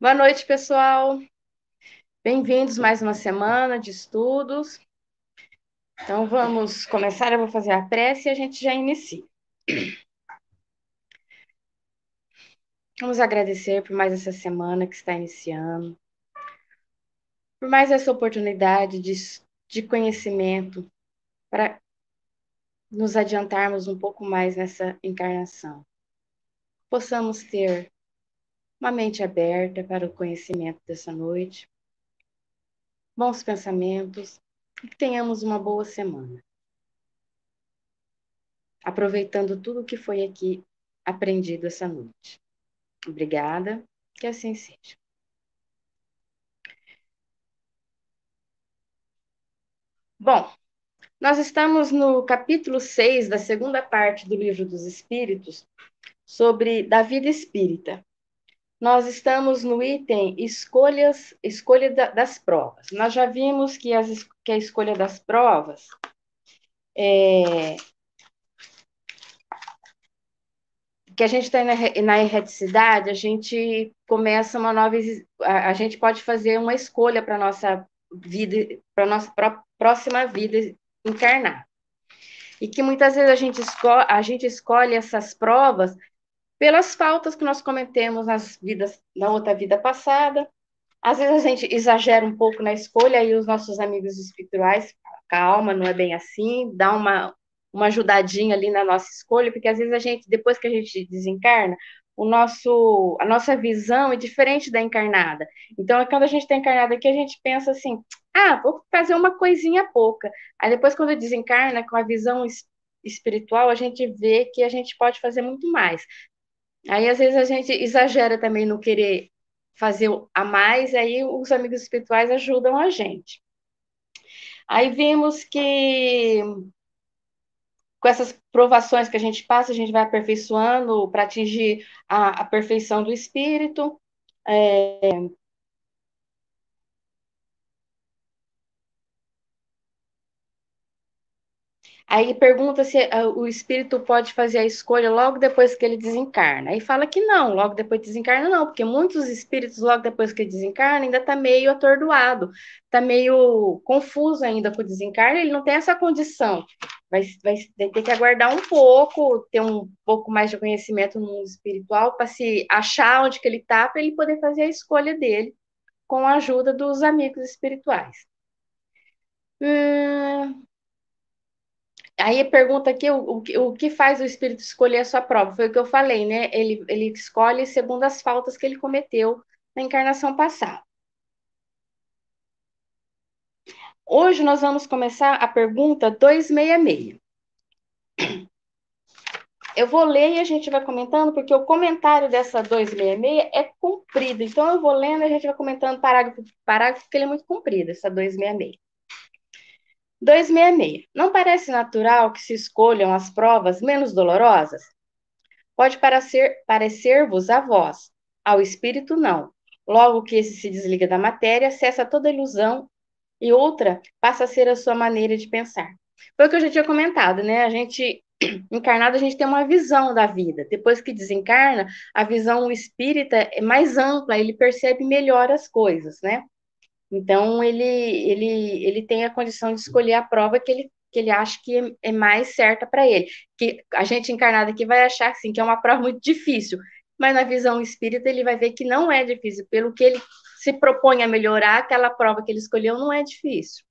Boa noite, pessoal. Bem-vindos mais uma semana de estudos. Então, vamos começar. Eu vou fazer a prece e a gente já inicia. Vamos agradecer por mais essa semana que está iniciando, por mais essa oportunidade de conhecimento para nos adiantarmos um pouco mais nessa encarnação. Possamos ter uma mente aberta para o conhecimento dessa noite, bons pensamentos e que tenhamos uma boa semana, aproveitando tudo o que foi aqui aprendido essa noite. Obrigada, que assim seja. Bom, nós estamos no capítulo 6 da segunda parte do Livro dos Espíritos, sobre da vida espírita. Nós estamos no item escolha das provas. Nós já vimos que a escolha das provas que a gente está na erraticidade, a gente começa uma nova... A gente pode fazer uma escolha para a nossa vida, para a nossa próxima vida encarnar. E que muitas vezes a gente escolhe essas provas pelas faltas que nós cometemos na outra vida passada. Às vezes a gente exagera um pouco na escolha e os nossos amigos espirituais, calma, não é bem assim, dá uma ajudadinha ali na nossa escolha, porque às vezes a gente, depois que a gente desencarna, a nossa visão é diferente da encarnada. Então, quando a gente está encarnada aqui, a gente pensa assim, vou fazer uma coisinha pouca. Aí depois, quando desencarna, com a visão espiritual, a gente vê que a gente pode fazer muito mais. Aí, às vezes, a gente exagera também no querer fazer a mais, aí os amigos espirituais ajudam a gente. Aí vimos que, com essas provações que a gente passa, a gente vai aperfeiçoando para atingir a perfeição do espírito. Aí pergunta se o espírito pode fazer a escolha logo depois que ele desencarna. Aí fala que não, logo depois que desencarna não, porque muitos espíritos logo depois que ele desencarna ainda está meio atordoado, está meio confuso ainda com o desencarno, ele não tem essa condição. Vai ter que aguardar um pouco, ter um pouco mais de conhecimento no mundo espiritual para se achar onde que ele está, para ele poder fazer a escolha dele com a ajuda dos amigos espirituais. Aí pergunta aqui o que faz o espírito escolher a sua prova. Foi o que eu falei, né? Ele escolhe segundo as faltas que ele cometeu na encarnação passada. Hoje nós vamos começar a pergunta 266. Eu vou ler e a gente vai comentando, porque o comentário dessa 266 é comprido. Então eu vou lendo e a gente vai comentando parágrafo por parágrafo, porque ele é muito comprido, essa 266. 266. Não parece natural que se escolham as provas menos dolorosas? Pode parecer-vos a vós, ao espírito não. Logo que esse se desliga da matéria, cessa toda ilusão e outra passa a ser a sua maneira de pensar. Foi o que eu já tinha comentado, né? A gente, encarnado, a gente tem uma visão da vida. Depois que desencarna, a visão espírita é mais ampla, ele percebe melhor as coisas, né? Então, ele tem a condição de escolher a prova que ele acha que é mais certa para ele. Que a gente encarnada aqui vai achar assim, que é uma prova muito difícil, mas na visão espírita ele vai ver que não é difícil. Pelo que ele se propõe a melhorar, aquela prova que ele escolheu não é difícil.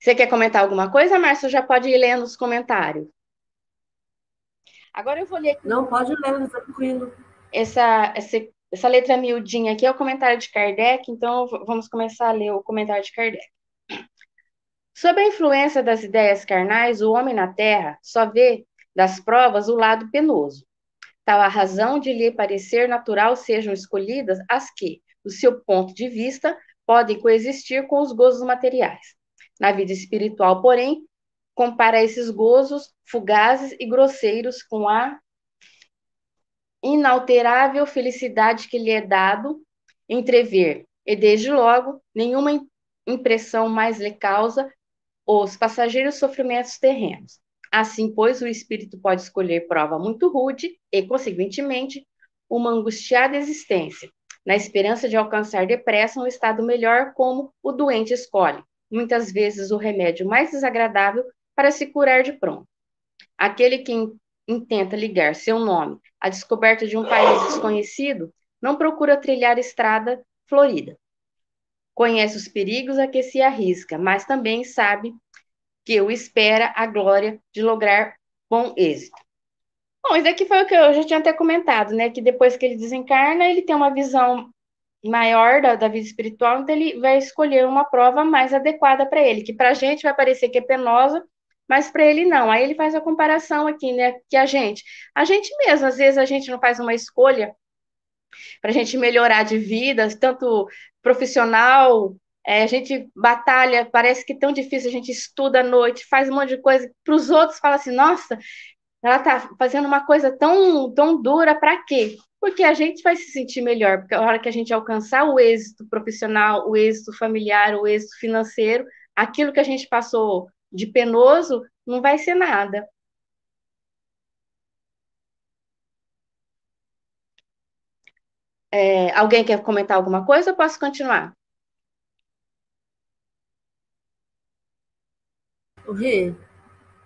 Você quer comentar alguma coisa, Márcia? Já pode ir lendo os comentários. Agora eu vou ler aqui. Não, pode ler, tranquilo. Essa letra miudinha aqui é o comentário de Kardec, então vamos começar a ler o comentário de Kardec. Sob a influência das ideias carnais, o homem na Terra só vê das provas o lado penoso. Tal a razão de lhe parecer natural sejam escolhidas as que, do seu ponto de vista, podem coexistir com os gozos materiais. Na vida espiritual, porém, compara esses gozos fugazes e grosseiros com a inalterável felicidade que lhe é dado entrever, e desde logo nenhuma impressão mais lhe causa os passageiros sofrimentos terrenos. Assim, pois, o espírito pode escolher prova muito rude e, consequentemente, uma angustiada existência, na esperança de alcançar depressa um estado melhor, como o doente escolhe, muitas vezes o remédio mais desagradável para se curar de pronto. Aquele que intenta ligar seu nome à descoberta de um país desconhecido não procura trilhar estrada florida. Conhece os perigos a que se arrisca, mas também sabe que o espera a glória de lograr bom êxito. Bom, isso daqui foi o que eu já tinha até comentado, né? Que depois que ele desencarna, ele tem uma visão maior da vida espiritual, então ele vai escolher uma prova mais adequada para ele, que para a gente vai parecer que é penosa, mas para ele não. Aí ele faz a comparação aqui, né? Que a gente mesmo, às vezes a gente não faz uma escolha para a gente melhorar de vida, tanto profissional, a gente batalha, parece que é tão difícil, a gente estuda à noite, faz um monte de coisa, para os outros fala assim, nossa, ela está fazendo uma coisa tão dura, para quê? Porque a gente vai se sentir melhor, porque a hora que a gente alcançar o êxito profissional, o êxito familiar, o êxito financeiro, aquilo que a gente passou de penoso não vai ser nada. Alguém quer comentar alguma coisa ou posso continuar? Rê,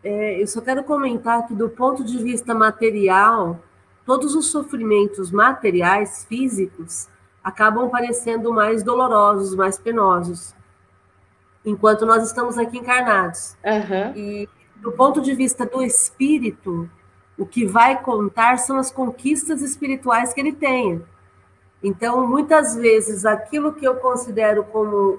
eu só quero comentar que, do ponto de vista material, todos os sofrimentos materiais, físicos, acabam parecendo mais dolorosos, mais penosos, enquanto nós estamos aqui encarnados. Uhum. E, do ponto de vista do espírito, o que vai contar são as conquistas espirituais que ele tenha. Então, muitas vezes, aquilo que eu considero como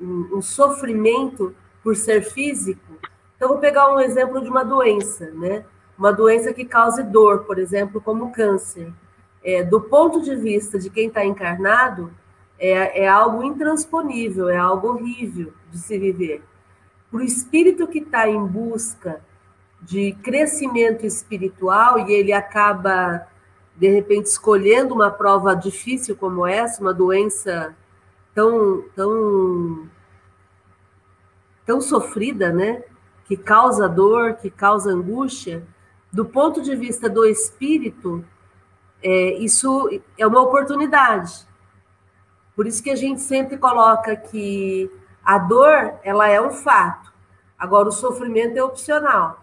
um sofrimento por ser físico, então vou pegar um exemplo de uma doença, né? Uma doença que cause dor, por exemplo, como o câncer. Do ponto de vista de quem está encarnado, é algo intransponível, é algo horrível de se viver. Para o espírito que está em busca de crescimento espiritual e ele acaba, de repente, escolhendo uma prova difícil como essa, uma doença tão sofrida, né? Que causa dor, que causa angústia. Do ponto de vista do espírito, isso é uma oportunidade. Por isso que a gente sempre coloca que a dor, ela é um fato. Agora, o sofrimento é opcional.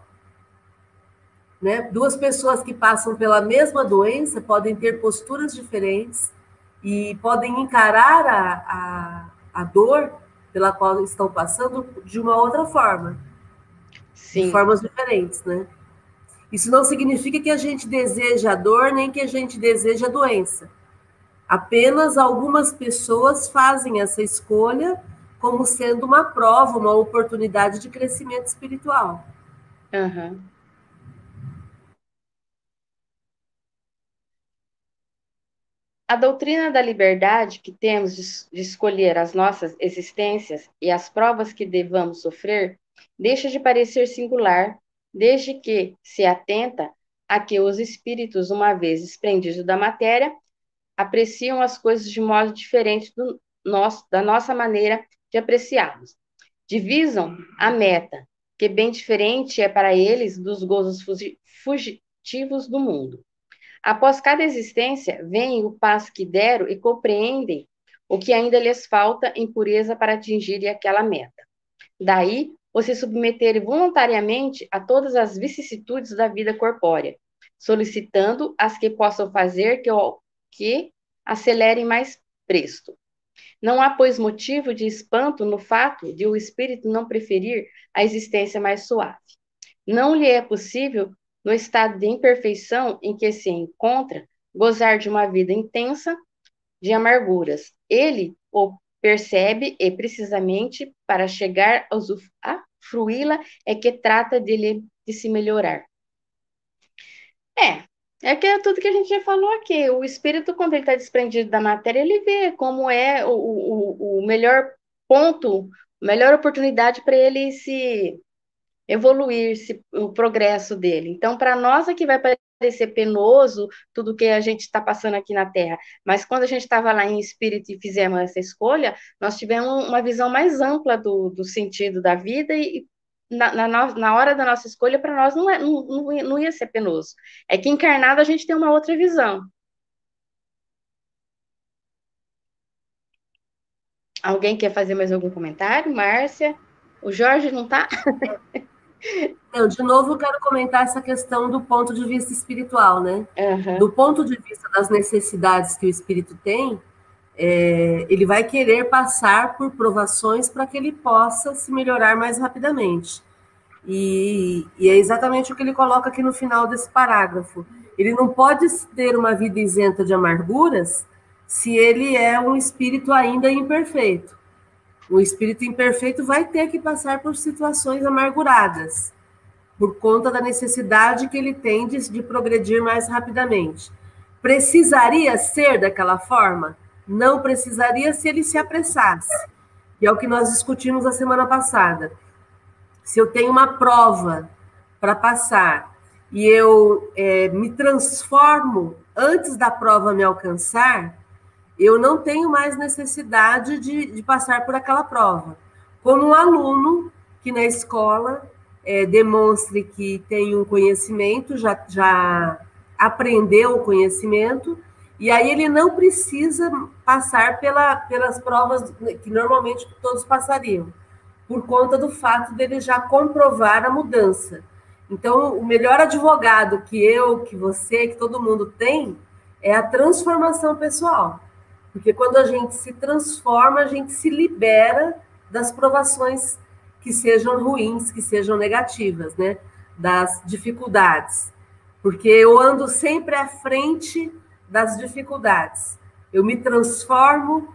Né? Duas pessoas que passam pela mesma doença podem ter posturas diferentes e podem encarar a dor pela qual estão passando de uma outra forma. Sim. De formas diferentes, né? Isso não significa que a gente deseja a dor, nem que a gente deseja a doença. Apenas algumas pessoas fazem essa escolha como sendo uma prova, uma oportunidade de crescimento espiritual. Uhum. A doutrina da liberdade que temos de escolher as nossas existências e as provas que devamos sofrer deixa de parecer singular, desde que se atenta a que os espíritos, uma vez desprendidos da matéria, apreciam as coisas de modo diferente da nossa maneira de apreciá-los. Divisam a meta, que bem diferente é para eles dos gozos fugitivos do mundo. Após cada existência, veem o passo que deram e compreendem o que ainda lhes falta em pureza para atingirem aquela meta. Daí, os se submeterem voluntariamente a todas as vicissitudes da vida corpórea, solicitando as que possam fazer que acelerem mais presto. Não há, pois, motivo de espanto no fato de o espírito não preferir a existência mais suave. Não lhe é possível, no estado de imperfeição em que se encontra, gozar de uma vida intensa de amarguras. Ele o percebe e, precisamente, para chegar a fruí-la, é que trata de se melhorar. Que é tudo que a gente já falou aqui. O espírito, quando ele está desprendido da matéria, ele vê como é o melhor ponto, a melhor oportunidade para ele se evoluir-se, o progresso dele. Então, para nós é que vai parecer penoso tudo que a gente está passando aqui na Terra, mas quando a gente estava lá em espírito e fizemos essa escolha, nós tivemos uma visão mais ampla do sentido da vida e na hora da nossa escolha, para nós não ia ser penoso. É que encarnado a gente tem uma outra visão. Alguém quer fazer mais algum comentário? Márcia? O Jorge não está? Eu, de novo, quero comentar essa questão do ponto de vista espiritual, né? Uhum. Do ponto de vista das necessidades que o espírito tem, ele vai querer passar por provações para que ele possa se melhorar mais rapidamente. E é exatamente o que ele coloca aqui no final desse parágrafo. Ele não pode ter uma vida isenta de amarguras se ele é um espírito ainda imperfeito. O espírito imperfeito vai ter que passar por situações amarguradas, por conta da necessidade que ele tem de progredir mais rapidamente. Precisaria ser daquela forma? Não precisaria se ele se apressasse. E é o que nós discutimos a semana passada. Se eu tenho uma prova para passar e eu me transformo antes da prova me alcançar, eu não tenho mais necessidade de passar por aquela prova. Como um aluno que na escola demonstre que tem um conhecimento, já aprendeu o conhecimento, e aí ele não precisa passar pelas provas que normalmente todos passariam, por conta do fato dele já comprovar a mudança. Então, o melhor advogado que eu, que você, que todo mundo tem, é a transformação pessoal. Porque quando a gente se transforma, a gente se libera das provações que sejam ruins, que sejam negativas, né? Das dificuldades. Porque eu ando sempre à frente das dificuldades. Eu me transformo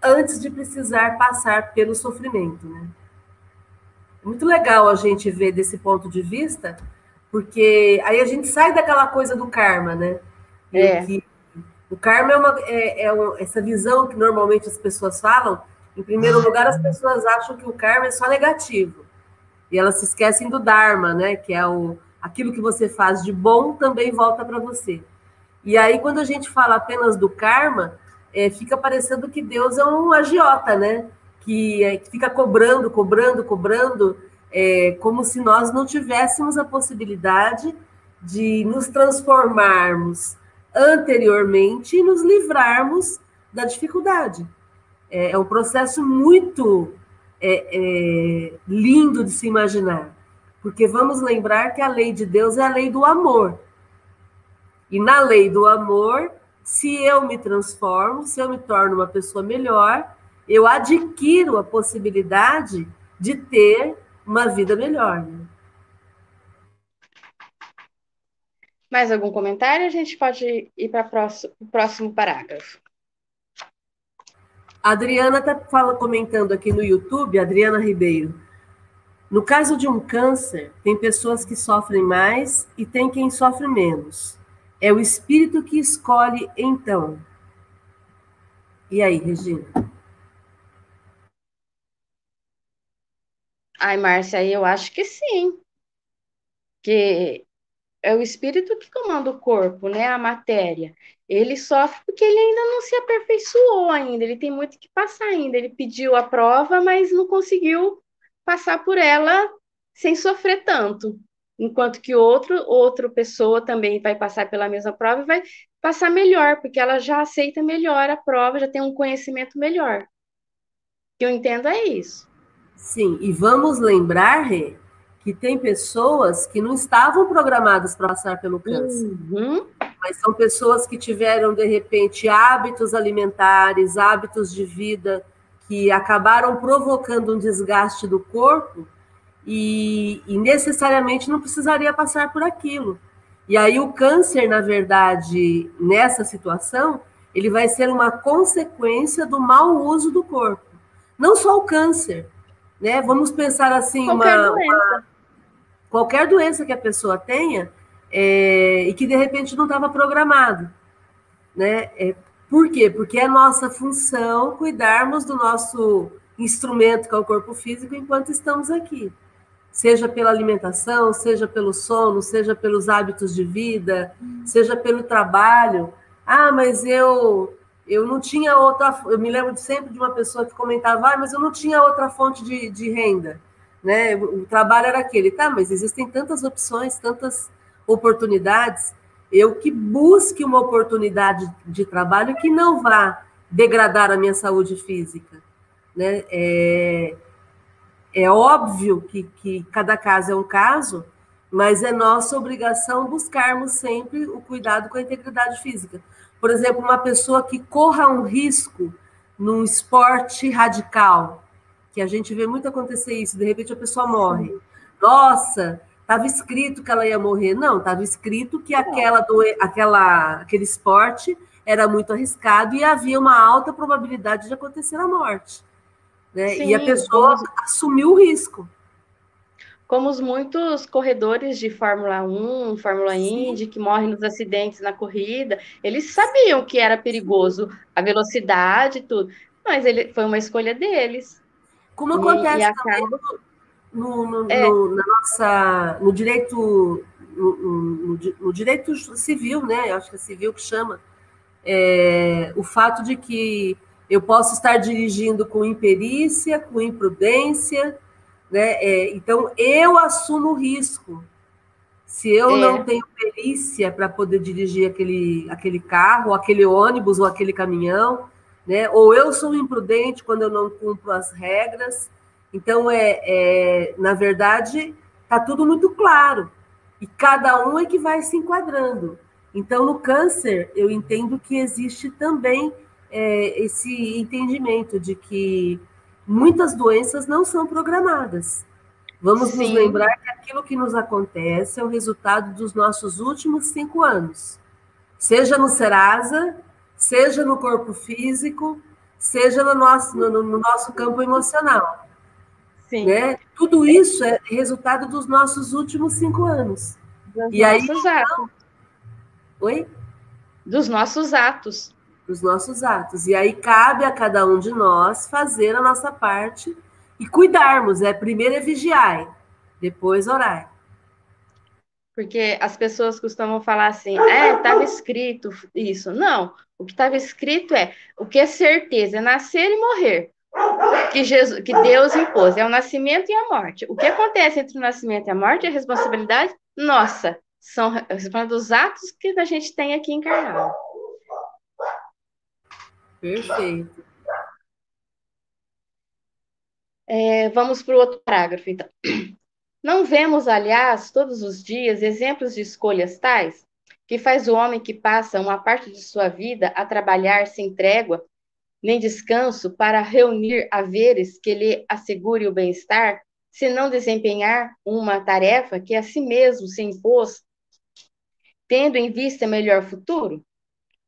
antes de precisar passar pelo sofrimento, né? Muito legal a gente ver desse ponto de vista, porque aí a gente sai daquela coisa do karma, né? O karma essa visão que normalmente as pessoas falam. Em primeiro lugar, as pessoas acham que o karma é só negativo. E elas se esquecem do dharma, né? Que é aquilo que você faz de bom também volta para você. E aí, quando a gente fala apenas do karma, fica parecendo que Deus é um agiota, né? Que fica cobrando, cobrando, cobrando, como se nós não tivéssemos a possibilidade de nos transformarmos anteriormente e nos livrarmos da dificuldade. É um processo muito lindo de se imaginar, porque vamos lembrar que a lei de Deus é a lei do amor. E na lei do amor, se eu me transformo, se eu me torno uma pessoa melhor, eu adquiro a possibilidade de ter uma vida melhor, né? Mais algum comentário? A gente pode ir para o próximo parágrafo. A Adriana está comentando aqui no YouTube, Adriana Ribeiro. No caso de um câncer, tem pessoas que sofrem mais e tem quem sofre menos. É o espírito que escolhe, então. E aí, Regina? Ai, Márcia, eu acho que sim. Que é o espírito que comanda o corpo, né? A matéria. Ele sofre porque ele ainda não se aperfeiçoou ainda, ele tem muito que passar ainda. Ele pediu a prova, mas não conseguiu passar por ela sem sofrer tanto. Enquanto que outra pessoa também vai passar pela mesma prova e vai passar melhor, porque ela já aceita melhor a prova, já tem um conhecimento melhor. O que eu entendo é isso. Sim, e vamos lembrar, Rê, que tem pessoas que não estavam programadas para passar pelo câncer. Uhum. Mas são pessoas que tiveram, de repente, hábitos alimentares, hábitos de vida, que acabaram provocando um desgaste do corpo e necessariamente não precisaria passar por aquilo. E aí o câncer, na verdade, nessa situação, ele vai ser uma consequência do mau uso do corpo. Não só o câncer, né? Vamos pensar assim, qualquer doença que a pessoa tenha e que de repente não estava programado, né? Por quê? Porque é nossa função cuidarmos do nosso instrumento, que é o corpo físico, enquanto estamos aqui. Seja pela alimentação, seja pelo sono, seja pelos hábitos de vida, seja pelo trabalho. Ah, mas eu não tinha outra... Eu me lembro sempre de uma pessoa que comentava, mas eu não tinha outra fonte de renda. né? O trabalho era aquele, tá, mas existem tantas opções, tantas oportunidades, eu que busque uma oportunidade de trabalho que não vá degradar a minha saúde física, né? É óbvio que cada caso é um caso, mas é nossa obrigação buscarmos sempre o cuidado com a integridade física. Por exemplo, uma pessoa que corra um risco num esporte radical, que a gente vê muito acontecer isso, de repente a pessoa morre. Nossa, estava escrito que ela ia morrer. Não, estava escrito que aquele esporte era muito arriscado e havia uma alta probabilidade de acontecer a morte, né? Sim, e a pessoa assumiu o risco. Como os muitos corredores de Fórmula 1, Fórmula Indy, que morrem nos acidentes na corrida, eles sabiam que era perigoso a velocidade e tudo, mas foi uma escolha deles. Como acontece também no direito civil, né? Eu acho que é civil que chama, o fato de que eu posso estar dirigindo com imperícia, com imprudência, né? Então, eu assumo o risco. Se eu não tenho perícia para poder dirigir aquele carro, aquele ônibus ou aquele caminhão, né? Ou eu sou imprudente quando eu não cumpro as regras. Então, na verdade, está tudo muito claro. E cada um é que vai se enquadrando. Então, no câncer, eu entendo que existe também esse entendimento de que muitas doenças não são programadas. Vamos nos lembrar que aquilo que nos acontece é o resultado dos nossos últimos 5 anos. Seja no Serasa, seja no corpo físico, seja no nosso campo emocional. Sim. Né? Tudo isso é resultado dos nossos últimos 5 anos. E aí, então, oi? Dos nossos atos. Dos nossos atos. E aí cabe a cada um de nós fazer a nossa parte e cuidarmos. Primeiro é vigiar, depois orar. Porque as pessoas costumam falar assim, estava escrito isso. Não, o que estava escrito o que é certeza, é nascer e morrer. Que Deus impôs, é o nascimento e a morte. O que acontece entre o nascimento e a morte é responsabilidade nossa. São dos atos que a gente tem aqui encarnado. Perfeito. Vamos para o outro parágrafo, então. Não vemos, aliás, todos os dias exemplos de escolhas tais que faz o homem que passa uma parte de sua vida a trabalhar sem trégua, nem descanso para reunir haveres que lhe assegure o bem-estar, se não desempenhar uma tarefa que a si mesmo se impôs, tendo em vista melhor futuro?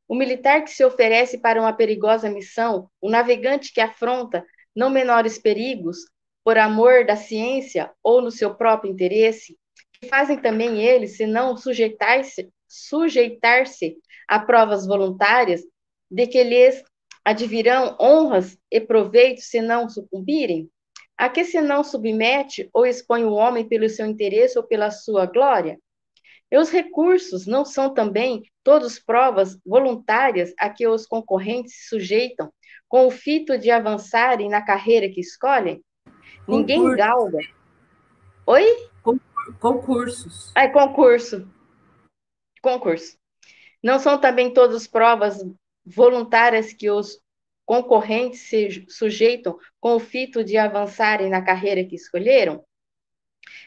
O militar que se oferece para uma perigosa missão, o navegante que afronta não menores perigos, por amor da ciência ou no seu próprio interesse, que fazem também eles, se não sujeitar-se a provas voluntárias, de que lhes advirão honras e proveitos se não sucumbirem? A que se não submete ou expõe o homem pelo seu interesse ou pela sua glória? E os recursos não são também todos provas voluntárias a que os concorrentes se sujeitam com o fito de avançarem na carreira que escolhem? Ninguém galga. Oi? Concursos. Concurso. Não são também todos provas voluntárias que os concorrentes se sujeitam com o fito de avançarem na carreira que escolheram?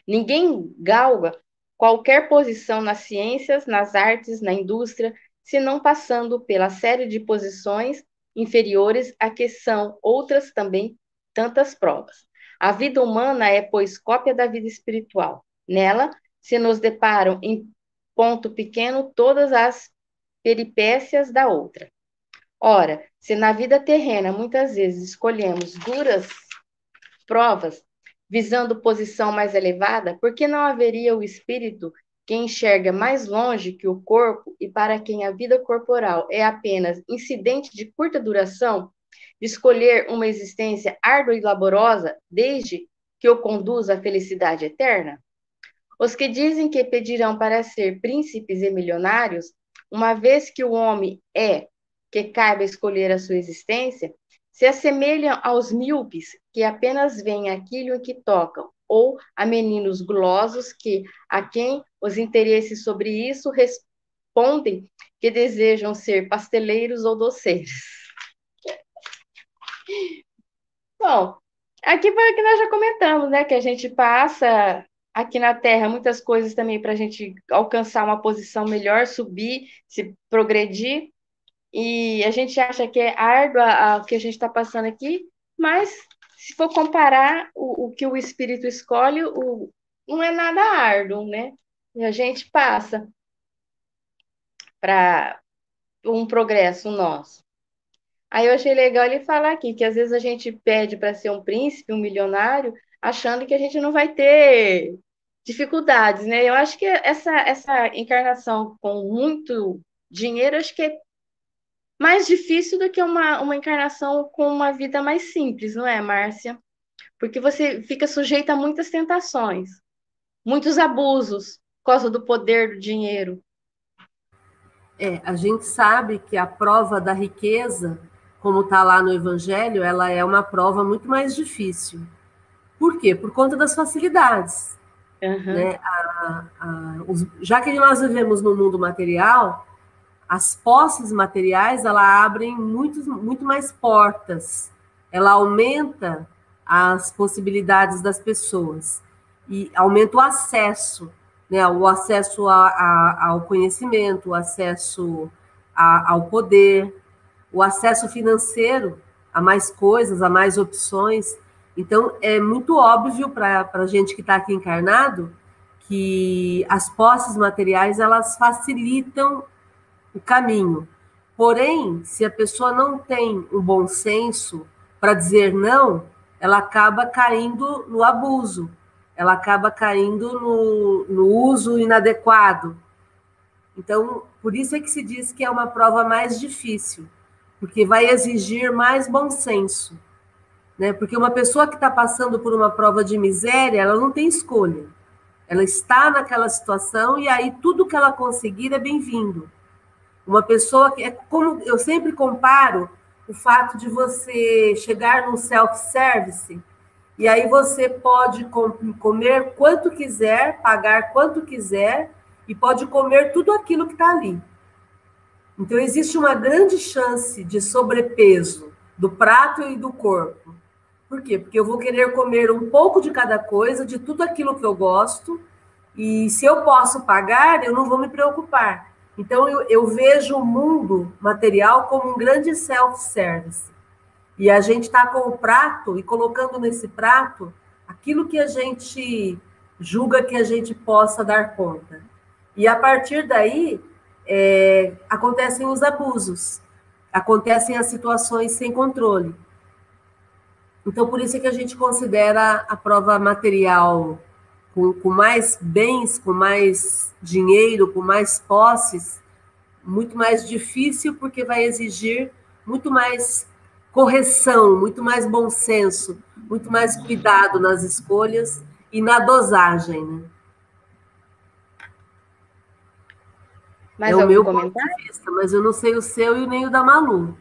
Ninguém galga qualquer posição nas ciências, nas artes, na indústria, senão passando pela série de posições inferiores a que são outras também tantas provas. A vida humana é, pois, cópia da vida espiritual. Nela se nos deparam em ponto pequeno todas as peripécias da outra. Ora, se na vida terrena muitas vezes escolhemos duras provas, visando posição mais elevada, por que não haveria o espírito que enxerga mais longe que o corpo e para quem a vida corporal é apenas incidente de curta duração, escolher uma existência árdua e laborosa desde que o conduza à felicidade eterna? Os que dizem que pedirão para ser príncipes e milionários, uma vez que o homem que cabe escolher a sua existência, se assemelham aos míopes que apenas veem aquilo em que tocam, ou a meninos gulosos que, a quem os interesses sobre isso respondem que desejam ser pasteleiros ou doceiros. Bom, aqui foi o que nós já comentamos, né? Que a gente passa aqui na Terra muitas coisas também para a gente alcançar uma posição melhor, subir, se progredir. E a gente acha que é árdua o que a gente está passando aqui, mas se for comparar o que o espírito escolhe, não é nada árduo, né? E a gente passa para um progresso nosso. Aí eu achei legal ele falar aqui que às vezes a gente pede para ser um príncipe, um milionário, achando que a gente não vai ter dificuldades, né? Eu acho que essa encarnação com muito dinheiro, acho que é mais difícil do que uma encarnação com uma vida mais simples, não é, Márcia? Porque você fica sujeita a muitas tentações, muitos abusos por causa do poder do dinheiro. É, a gente sabe que a prova da riqueza, como está lá no Evangelho, ela é uma prova muito mais difícil. Por quê? Por conta das facilidades. Uhum. Né? Já que nós vivemos no mundo material, as posses materiais, ela abrem muito mais portas, ela aumenta as possibilidades das pessoas e aumenta o acesso, né? O acesso ao conhecimento, o acesso ao poder, o acesso financeiro a mais coisas, a mais opções. Então, é muito óbvio para a gente que está aqui encarnado que as posses materiais, elas facilitam o caminho. Porém, se a pessoa não tem um bom senso para dizer não, ela acaba caindo no abuso, ela acaba caindo no uso inadequado. Então, por isso é que se diz que é uma prova mais difícil, porque vai exigir mais bom senso, né? Porque uma pessoa que está passando por uma prova de miséria, ela não tem escolha, ela está naquela situação e aí tudo que ela conseguir é bem-vindo. Uma pessoa que é como eu sempre comparo o fato de você chegar num self-service e aí você pode comer quanto quiser, pagar quanto quiser e pode comer tudo aquilo que está ali. Então, existe uma grande chance de sobrepeso do prato e do corpo. Por quê? Porque eu vou querer comer um pouco de cada coisa, de tudo aquilo que eu gosto, e se eu posso pagar, eu não vou me preocupar. Então, eu vejo o mundo material como um grande self-service. E a gente está com o prato e colocando nesse prato aquilo que a gente julga que a gente possa dar conta. E, a partir daí, acontecem os abusos, acontecem as situações sem controle. Então, por isso é que a gente considera a prova material com mais bens, com mais dinheiro, com mais posses, muito mais difícil, porque vai exigir muito mais correção, muito mais bom senso, muito mais cuidado nas escolhas e na dosagem, né? Mas é o meu ponto de vista, mas eu não sei o seu e nem o da Malu.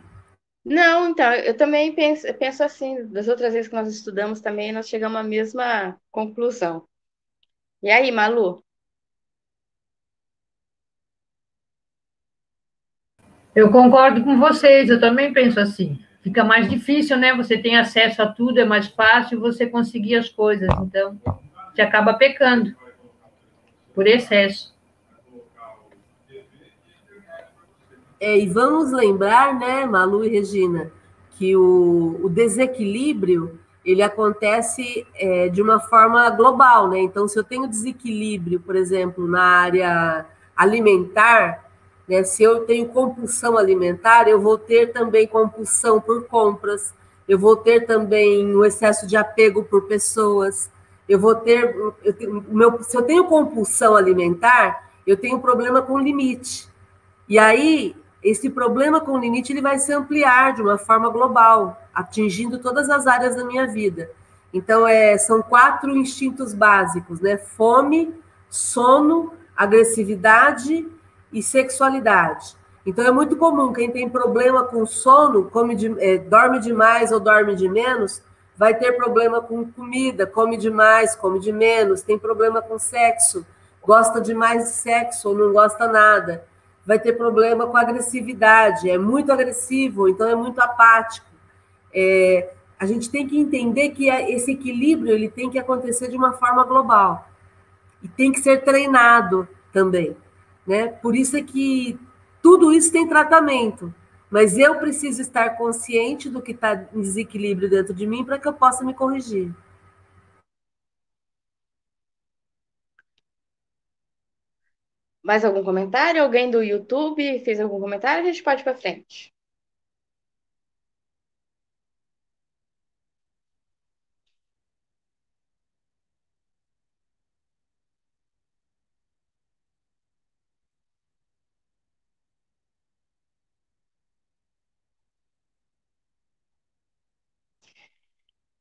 Não, então, eu também penso assim, das outras vezes que nós estudamos também, nós chegamos à mesma conclusão. E aí, Malu? Eu concordo com vocês, eu também penso assim. Fica mais difícil, né? Você tem acesso a tudo, é mais fácil você conseguir as coisas. Então, você acaba pecando por excesso. É, e vamos lembrar, né, Malu e Regina, que o desequilíbrio ele acontece de uma forma global, né? Então, se eu tenho desequilíbrio, por exemplo, na área alimentar, né? Se eu tenho compulsão alimentar, eu vou ter também compulsão por compras, eu vou ter também o excesso de apego por pessoas, se eu tenho compulsão alimentar, eu tenho problema com limite. E aí, esse problema com limite ele vai se ampliar de uma forma global, atingindo todas as áreas da minha vida. Então, são 4 instintos básicos, né? Fome, sono, agressividade e sexualidade. Então, é muito comum quem tem problema com sono, dorme demais ou dorme de menos, vai ter problema com comida, come demais, come de menos, tem problema com sexo, gosta demais de sexo ou não gosta nada, vai ter problema com agressividade, é muito agressivo, então é muito apático. A gente tem que entender que esse equilíbrio ele tem que acontecer de uma forma global e tem que ser treinado também, né? Por isso é que tudo isso tem tratamento, mas eu preciso estar consciente do que está em desequilíbrio dentro de mim para que eu possa me corrigir. Mais algum comentário? Alguém do YouTube fez algum comentário? A gente pode ir para frente.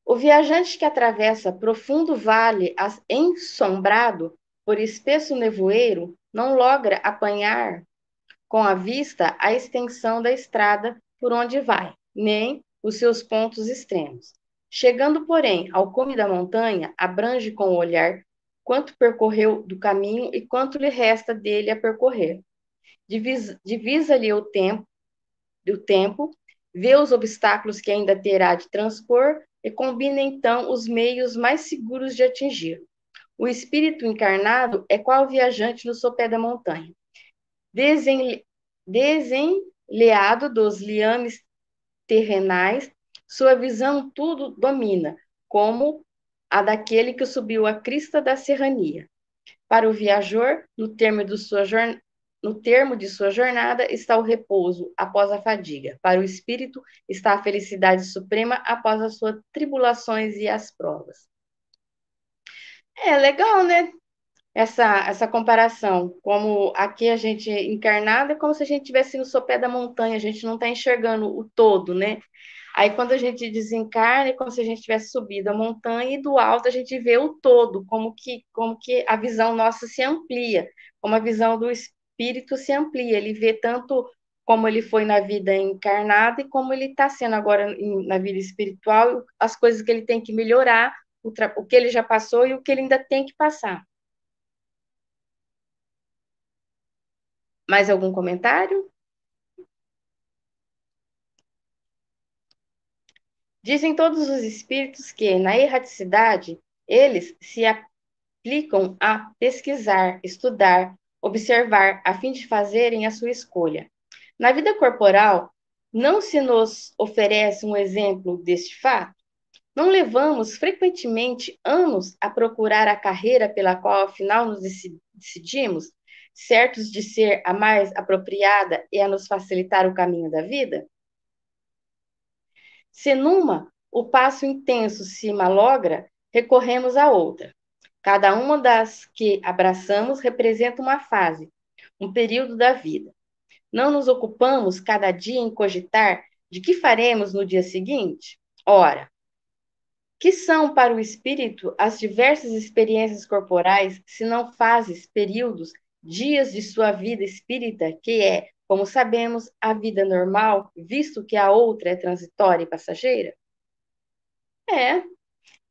O viajante que atravessa profundo vale ensombrado por espesso nevoeiro não logra apanhar com a vista a extensão da estrada por onde vai, nem os seus pontos extremos. Chegando, porém, ao cume da montanha, abrange com o olhar quanto percorreu do caminho e quanto lhe resta dele a percorrer. Divisa-lhe o tempo, vê os obstáculos que ainda terá de transpor, e combina, então, os meios mais seguros de atingir. O espírito encarnado é qual viajante no sopé da montanha, desenleado dos liames terrenais, sua visão tudo domina, como a daquele que subiu a crista da serrania. Para o viajor, no termo de sua jornada está o repouso após a fadiga. Para o espírito está a felicidade suprema após as suas tribulações e as provas. É legal, né? Essa comparação. Como aqui a gente encarnada, é como se a gente estivesse no sopé da montanha, a gente não está enxergando o todo, né? Aí quando a gente desencarna, é como se a gente tivesse subido a montanha e do alto a gente vê o todo, como que a visão nossa se amplia, como a visão do espírito. Espírito se amplia, ele vê tanto como ele foi na vida encarnada e como ele está sendo agora na vida espiritual, as coisas que ele tem que melhorar, o que ele já passou e o que ele ainda tem que passar. Mais algum comentário? Dizem todos os espíritos que, na erraticidade, eles se aplicam a pesquisar, estudar, observar, a fim de fazerem a sua escolha. Na vida corporal, não se nos oferece um exemplo deste fato? Não levamos frequentemente anos a procurar a carreira pela qual afinal nos decidimos, certos de ser a mais apropriada e a nos facilitar o caminho da vida? Se numa o passo intenso se malogra, recorremos a outra. Cada uma das que abraçamos representa uma fase, um período da vida. Não nos ocupamos cada dia em cogitar de que faremos no dia seguinte? Ora, que são para o espírito as diversas experiências corporais, se não fases, períodos, dias de sua vida espírita, que é, como sabemos, a vida normal, visto que a outra é transitória e passageira?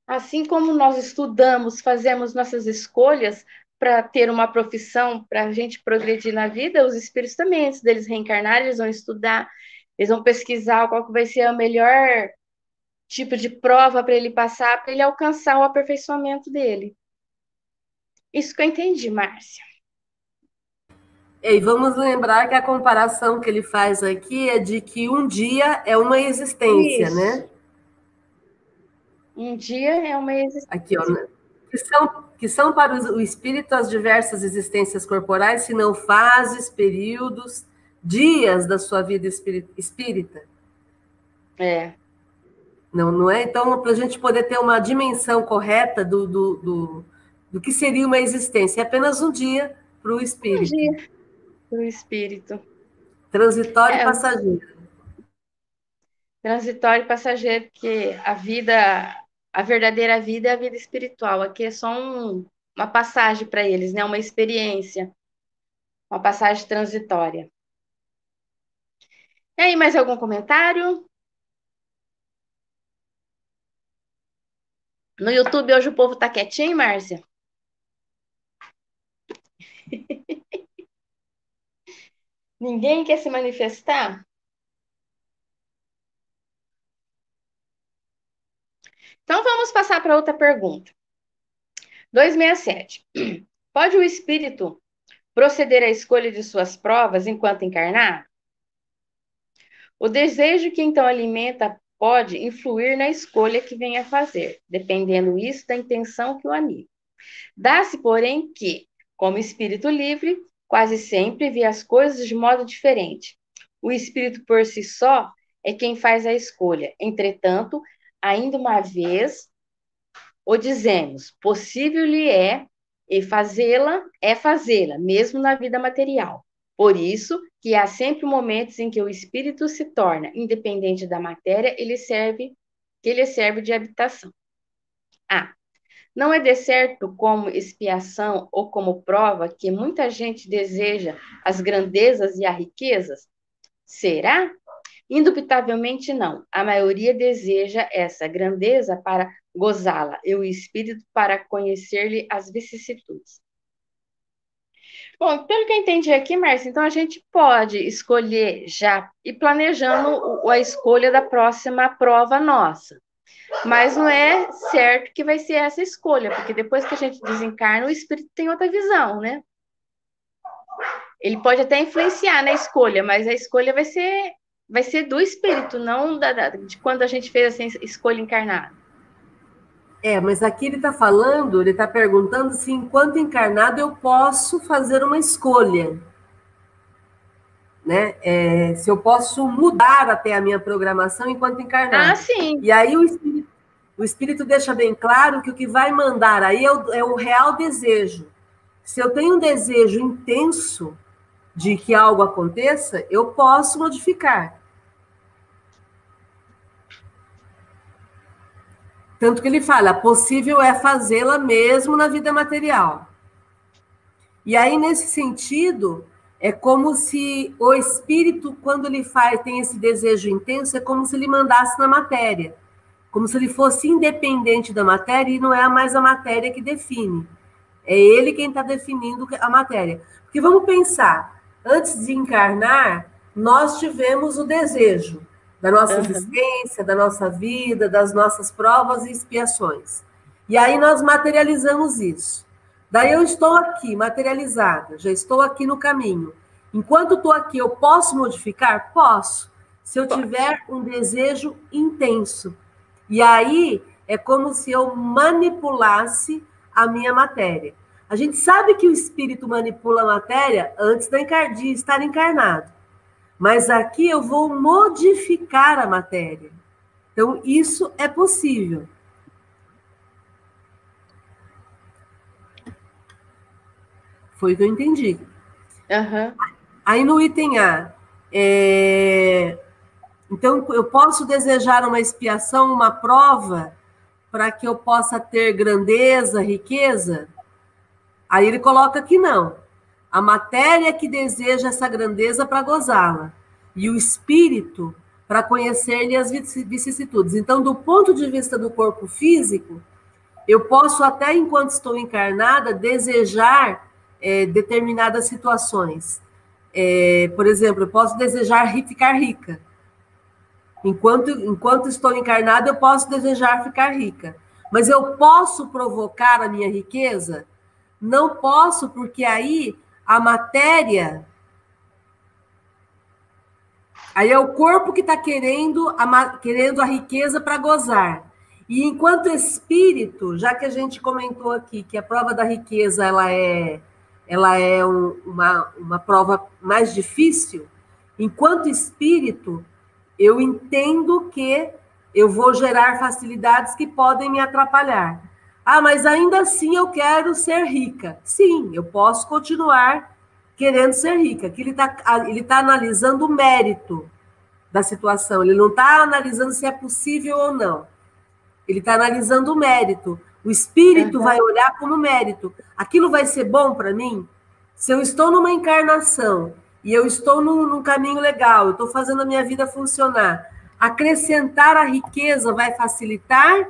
Assim como nós estudamos, fazemos nossas escolhas para ter uma profissão, para a gente progredir na vida, os espíritos também, antes deles reencarnarem, eles vão estudar, eles vão pesquisar qual que vai ser o melhor tipo de prova para ele passar, para ele alcançar o aperfeiçoamento dele. Isso que eu entendi, Márcia. E vamos lembrar que a comparação que ele faz aqui é de que um dia é uma existência, isso, né? Um dia é uma existência. Aqui, ó, né? que são para o espírito as diversas existências corporais, se não fases, períodos, dias da sua vida espírita. Não é? Então, para a gente poder ter uma dimensão correta do que seria uma existência, é apenas um dia para o espírito. Um dia para o espírito. Transitório e passageiro. Transitório e passageiro, porque a vida... A verdadeira vida é a vida espiritual. Aqui é só uma passagem para eles, né? Uma experiência. Uma passagem transitória. E aí, mais algum comentário? No YouTube hoje o povo tá quietinho, hein, Márcia? Ninguém quer se manifestar? Então vamos passar para outra pergunta. 267. Pode o espírito proceder à escolha de suas provas enquanto encarnar? O desejo que então alimenta pode influir na escolha que venha a fazer, dependendo isso da intenção que o anima. Dá-se, porém, que, como espírito livre, quase sempre vê as coisas de modo diferente. O espírito por si só é quem faz a escolha. Entretanto, ainda uma vez, o dizemos, possível lhe é, e fazê-la é fazê-la, mesmo na vida material. Por isso que há sempre momentos em que o espírito se torna independente da matéria, ele serve de habitação. A. Não é de certo como expiação ou como prova que muita gente deseja as grandezas e as riquezas? Será? Indubitavelmente não. A maioria deseja essa grandeza para gozá-la e o espírito para conhecer-lhe as vicissitudes. Bom, pelo que eu entendi aqui, Márcia, então a gente pode escolher já e planejando a escolha da próxima prova nossa. Mas não é certo que vai ser essa escolha, porque depois que a gente desencarna, o espírito tem outra visão, né? Ele pode até influenciar na escolha, mas a escolha vai ser do espírito, não de quando a gente fez essa escolha encarnada. É, mas aqui ele está falando, ele está perguntando se enquanto encarnado eu posso fazer uma escolha, né? É, se eu posso mudar até a minha programação enquanto encarnado. Ah, sim. E aí o espírito deixa bem claro que o que vai mandar aí é o real desejo. Se eu tenho um desejo intenso de que algo aconteça, eu posso modificar. Tanto que ele fala, possível é fazê-la mesmo na vida material. E aí, nesse sentido, é como se o espírito, quando ele tem esse desejo intenso, é como se ele mandasse na matéria. Como se ele fosse independente da matéria e não é mais a matéria que define. É ele quem está definindo a matéria. Porque vamos pensar, antes de encarnar, nós tivemos o desejo da nossa existência, da nossa vida, das nossas provas e expiações. E aí nós materializamos isso. Daí eu estou aqui, materializada, já estou aqui no caminho. Enquanto estou aqui, eu posso modificar? Posso, se eu tiver um desejo intenso. E aí é como se eu manipulasse a minha matéria. A gente sabe que o espírito manipula a matéria antes de estar encarnado. Mas aqui eu vou modificar a matéria. Então, isso é possível. Foi o que eu entendi. Aí no item A, então eu posso desejar uma expiação, uma prova, para que eu possa ter grandeza, riqueza? Aí ele coloca que não. A matéria que deseja essa grandeza para gozá-la, e o espírito para conhecer-lhe as vicissitudes. Então, do ponto de vista do corpo físico, eu posso até, enquanto estou encarnada, desejar determinadas situações. Por exemplo, eu posso desejar ficar rica. Enquanto estou encarnada, eu posso desejar ficar rica. Mas eu posso provocar a minha riqueza? Não posso, porque aí... a matéria, aí é o corpo que está querendo a riqueza para gozar. E enquanto espírito, já que a gente comentou aqui que a prova da riqueza ela é uma prova mais difícil, enquanto espírito, eu entendo que eu vou gerar facilidades que podem me atrapalhar. Ah, mas ainda assim eu quero ser rica. Sim, eu posso continuar querendo ser rica. Que ele tá analisando o mérito da situação. Ele não está analisando se é possível ou não. Ele está analisando o mérito. O espírito vai olhar como mérito. Aquilo vai ser bom para mim? Se eu estou numa encarnação e eu estou num caminho legal, eu estou fazendo a minha vida funcionar, acrescentar a riqueza vai facilitar...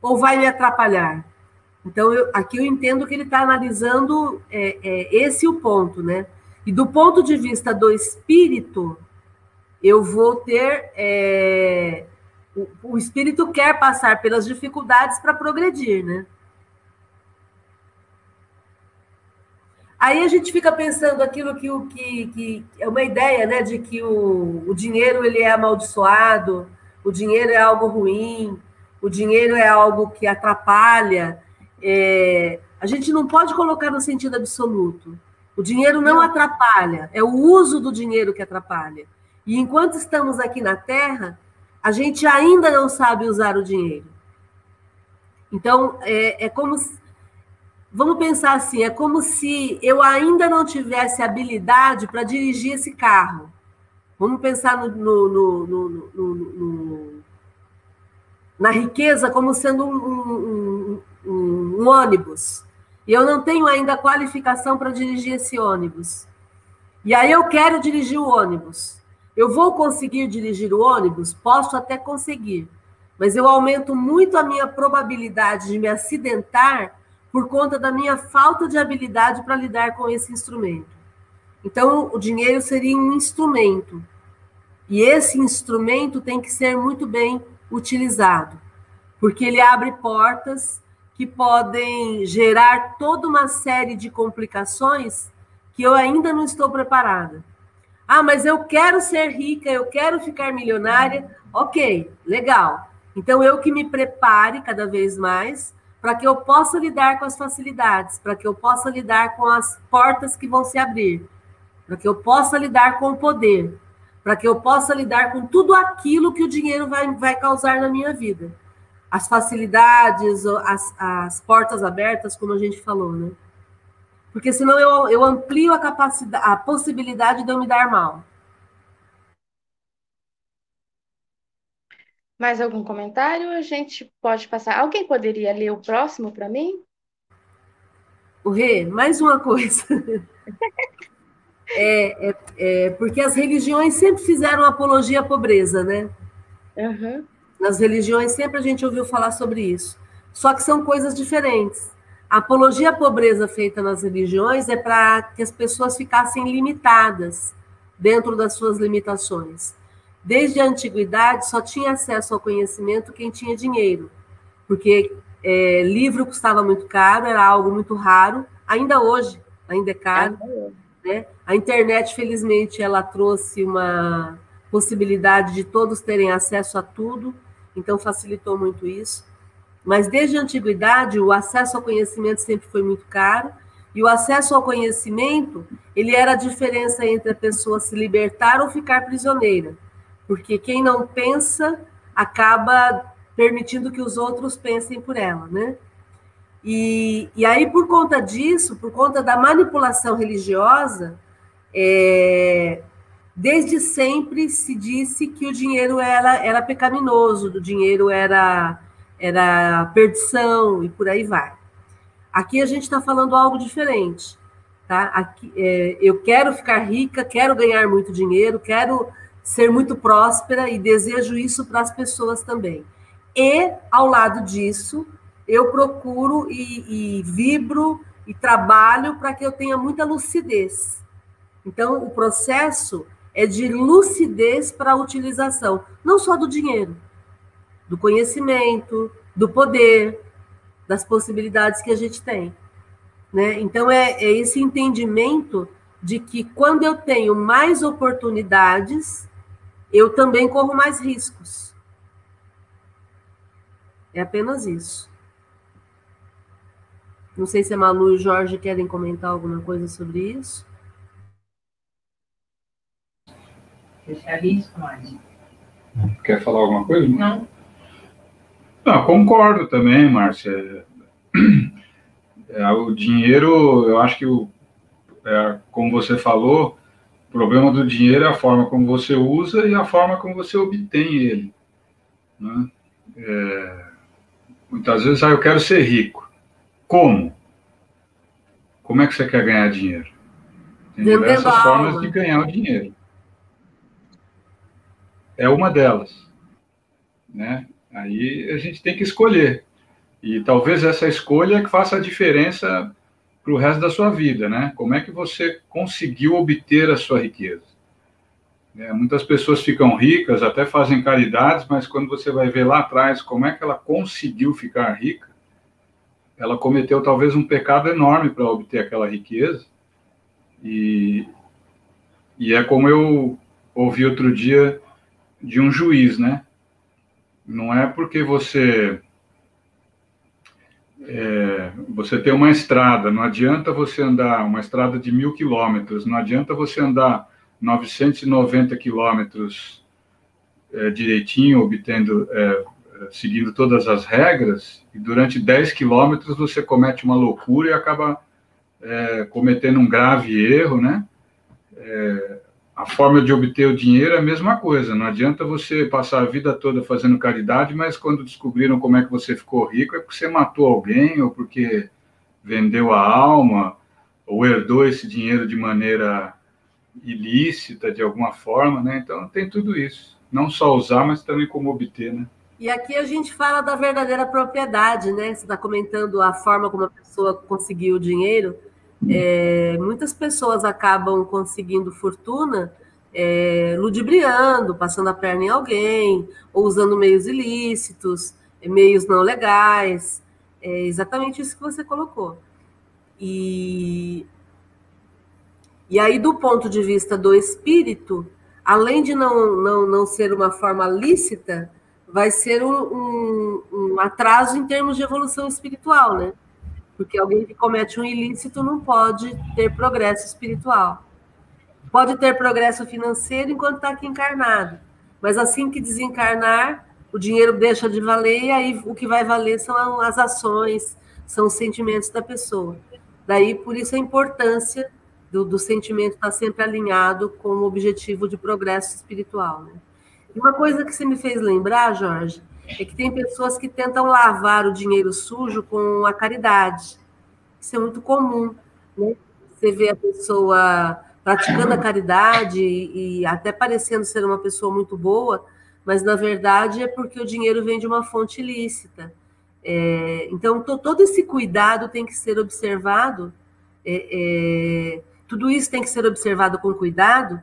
ou vai me atrapalhar? Então, aqui eu entendo que ele está analisando esse o ponto, né? E do ponto de vista do espírito, eu vou ter... O espírito quer passar pelas dificuldades para progredir, né? Aí a gente fica pensando aquilo que é uma ideia, né, de que o dinheiro ele é amaldiçoado, o dinheiro é algo ruim, o dinheiro é algo que atrapalha. A gente não pode colocar no sentido absoluto. O dinheiro não atrapalha, é o uso do dinheiro que atrapalha. E enquanto estamos aqui na Terra, a gente ainda não sabe usar o dinheiro. Então, como... Vamos pensar assim, é como se eu ainda não tivesse habilidade para dirigir esse carro. Vamos pensar na riqueza como sendo um ônibus. E eu não tenho ainda qualificação para dirigir esse ônibus. E aí eu quero dirigir o ônibus. Eu vou conseguir dirigir o ônibus? Posso até conseguir. Mas eu aumento muito a minha probabilidade de me acidentar por conta da minha falta de habilidade para lidar com esse instrumento. Então, o dinheiro seria um instrumento. E esse instrumento tem que ser muito bem utilizado, porque ele abre portas que podem gerar toda uma série de complicações que eu ainda não estou preparada. Ah, mas eu quero ser rica, eu quero ficar milionária. Ok, legal. Então, eu que me prepare cada vez mais para que eu possa lidar com as facilidades, para que eu possa lidar com as portas que vão se abrir, para que eu possa lidar com o poder, para que eu possa lidar com tudo aquilo que o dinheiro vai causar na minha vida. As facilidades, as portas abertas, como a gente falou, né? Porque senão eu amplio a capacidade, a possibilidade de eu me dar mal. Mais algum comentário? A gente pode passar. Alguém poderia ler o próximo para mim? O Rê, mais uma coisa. Porque as religiões sempre fizeram apologia à pobreza, né? Uhum. Nas religiões sempre a gente ouviu falar sobre isso. Só que são coisas diferentes. A apologia à pobreza feita nas religiões é para que as pessoas ficassem limitadas dentro das suas limitações. Desde a antiguidade, só tinha acesso ao conhecimento quem tinha dinheiro, porque livro custava muito caro, era algo muito raro, ainda hoje, ainda é caro. Né? A internet, felizmente, ela trouxe uma possibilidade de todos terem acesso a tudo, então facilitou muito isso. Mas desde a antiguidade, o acesso ao conhecimento sempre foi muito caro, e o acesso ao conhecimento, ele era a diferença entre a pessoa se libertar ou ficar prisioneira. Porque quem não pensa acaba permitindo que os outros pensem por ela, né? E aí, por conta disso, por conta da manipulação religiosa, desde sempre se disse que o dinheiro era pecaminoso, o dinheiro era perdição e por aí vai. Aqui a gente está falando algo diferente, tá? Aqui, eu quero ficar rica, quero ganhar muito dinheiro, quero ser muito próspera e desejo isso para as pessoas também. E, ao lado disso, eu procuro e vibro e trabalho para que eu tenha muita lucidez. Então, o processo é de lucidez para a utilização, não só do dinheiro, do conhecimento, do poder, das possibilidades que a gente tem. Né? Então, é esse entendimento de que quando eu tenho mais oportunidades, eu também corro mais riscos. É apenas isso. Não sei se a Malu e o Jorge querem comentar alguma coisa sobre isso. Deixa risco, Márcio. Quer falar alguma coisa? Não. Não, concordo também, Márcia. O dinheiro, eu acho que, como você falou, o problema do dinheiro é a forma como você usa e a forma como você obtém ele. Né? Muitas vezes, eu quero ser rico. Como? Como é que você quer ganhar dinheiro? Tem diversas formas de ganhar o dinheiro. É uma delas. Né? Aí a gente tem que escolher. E talvez essa escolha que faça a diferença para o resto da sua vida, né? Como é que você conseguiu obter a sua riqueza? Muitas pessoas ficam ricas, até fazem caridades, mas quando você vai ver lá atrás como é que ela conseguiu ficar rica, ela cometeu talvez um pecado enorme para obter aquela riqueza. E é como eu ouvi outro dia de um juiz, né? Não é porque você tem uma estrada, não adianta você andar, uma estrada de 1000 quilômetros, não adianta você andar 990 quilômetros direitinho, seguindo todas as regras, e durante 10 quilômetros você comete uma loucura e acaba cometendo um grave erro, né? A forma de obter o dinheiro é a mesma coisa, não adianta você passar a vida toda fazendo caridade, mas quando descobriram como é que você ficou rico, é porque você matou alguém, ou porque vendeu a alma, ou herdou esse dinheiro de maneira ilícita, de alguma forma, né? Então tem tudo isso, não só usar, mas também como obter, né? E aqui a gente fala da verdadeira propriedade, né? Você está comentando a forma como a pessoa conseguiu o dinheiro. Muitas pessoas acabam conseguindo fortuna ludibriando, passando a perna em alguém, ou usando meios ilícitos, meios não legais. É exatamente isso que você colocou. E aí, do ponto de vista do espírito, além de não ser uma forma lícita, vai ser um atraso em termos de evolução espiritual, né? Porque alguém que comete um ilícito não pode ter progresso espiritual. Pode ter progresso financeiro enquanto está aqui encarnado, mas assim que desencarnar, o dinheiro deixa de valer, e aí o que vai valer são as ações, são os sentimentos da pessoa. Daí, por isso, a importância do sentimento estar sempre alinhado com o objetivo de progresso espiritual, né? E uma coisa que você me fez lembrar, Jorge, é que tem pessoas que tentam lavar o dinheiro sujo com a caridade. Isso é muito comum, né? Você vê a pessoa praticando a caridade e até parecendo ser uma pessoa muito boa, mas, na verdade, é porque o dinheiro vem de uma fonte ilícita. Então, todo esse cuidado tem que ser observado, tudo isso tem que ser observado com cuidado,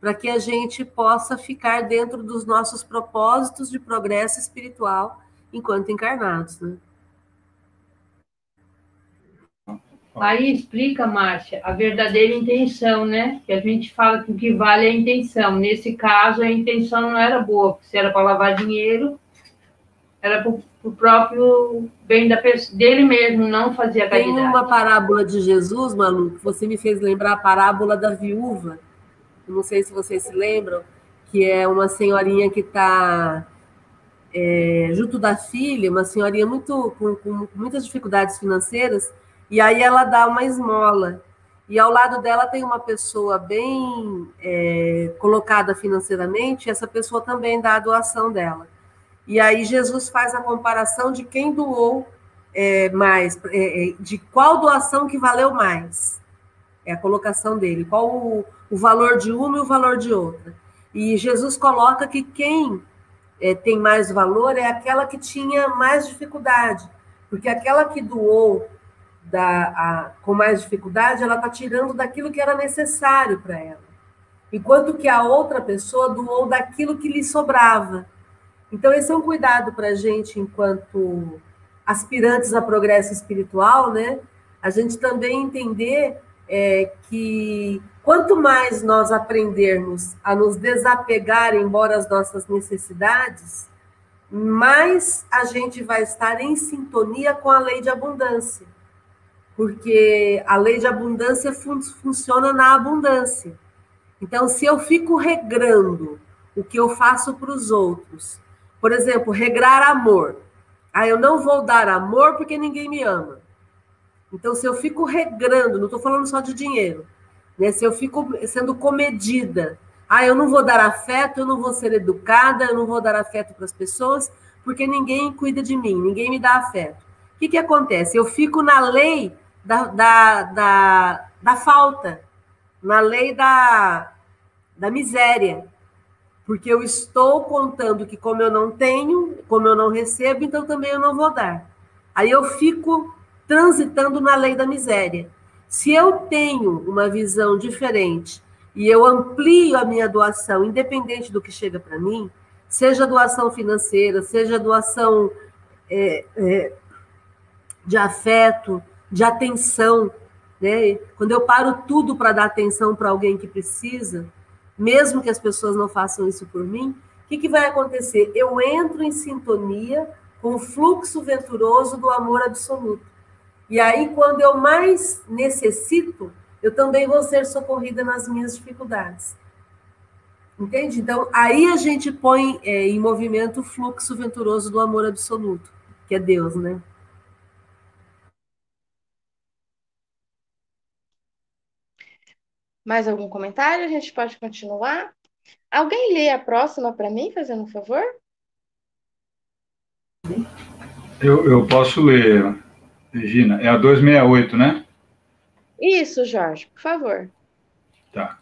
para que a gente possa ficar dentro dos nossos propósitos de progresso espiritual enquanto encarnados, né? Aí explica, Márcia, a verdadeira intenção, né? Que a gente fala que o que vale é a intenção. Nesse caso, a intenção não era boa, porque se era para lavar dinheiro, era para o próprio bem dele mesmo, não fazia caridade. Tem uma parábola de Jesus, Malu, que você me fez lembrar, a parábola da viúva. Não sei se vocês se lembram, que é uma senhorinha que está junto da filha, uma senhorinha com muitas dificuldades financeiras, e aí ela dá uma esmola. E ao lado dela tem uma pessoa bem colocada financeiramente, e essa pessoa também dá a doação dela. E aí Jesus faz a comparação de quem doou mais, de qual doação que valeu mais. É a colocação dele, qual o valor de uma e o valor de outra. E Jesus coloca que quem tem mais valor é aquela que tinha mais dificuldade, porque aquela que doou com mais dificuldade, ela está tirando daquilo que era necessário para ela, enquanto que a outra pessoa doou daquilo que lhe sobrava. Então, esse é um cuidado para a gente, enquanto aspirantes a progresso espiritual, né? A gente também entender que quanto mais nós aprendermos a nos desapegar, embora as nossas necessidades, mais a gente vai estar em sintonia com a lei de abundância, porque a lei de abundância funciona na abundância. Então, se eu fico regrando o que eu faço para os outros, por exemplo, regrar amor. Eu não vou dar amor porque ninguém me ama. Então, se eu fico regrando, não estou falando só de dinheiro, né? Se eu fico sendo comedida, eu não vou dar afeto, eu não vou ser educada, eu não vou dar afeto para as pessoas, porque ninguém cuida de mim, ninguém me dá afeto. O que acontece? Eu fico na lei da falta, na lei da miséria, porque eu estou contando que como eu não tenho, como eu não recebo, então também eu não vou dar. Aí eu fico transitando na lei da miséria. Se eu tenho uma visão diferente e eu amplio a minha doação, independente do que chega para mim, seja doação financeira, seja doação de afeto, de atenção, né? Quando eu paro tudo para dar atenção para alguém que precisa, mesmo que as pessoas não façam isso por mim, o que vai acontecer? Eu entro em sintonia com o fluxo venturoso do amor absoluto. E aí, quando eu mais necessito, eu também vou ser socorrida nas minhas dificuldades. Entende? Então, aí a gente põe em movimento o fluxo venturoso do amor absoluto, que é Deus, né? Mais algum comentário? A gente pode continuar? Alguém lê a próxima para mim, fazendo um favor? Eu posso ler, Regina. É a 268, né? Isso, Jorge, por favor. Tá.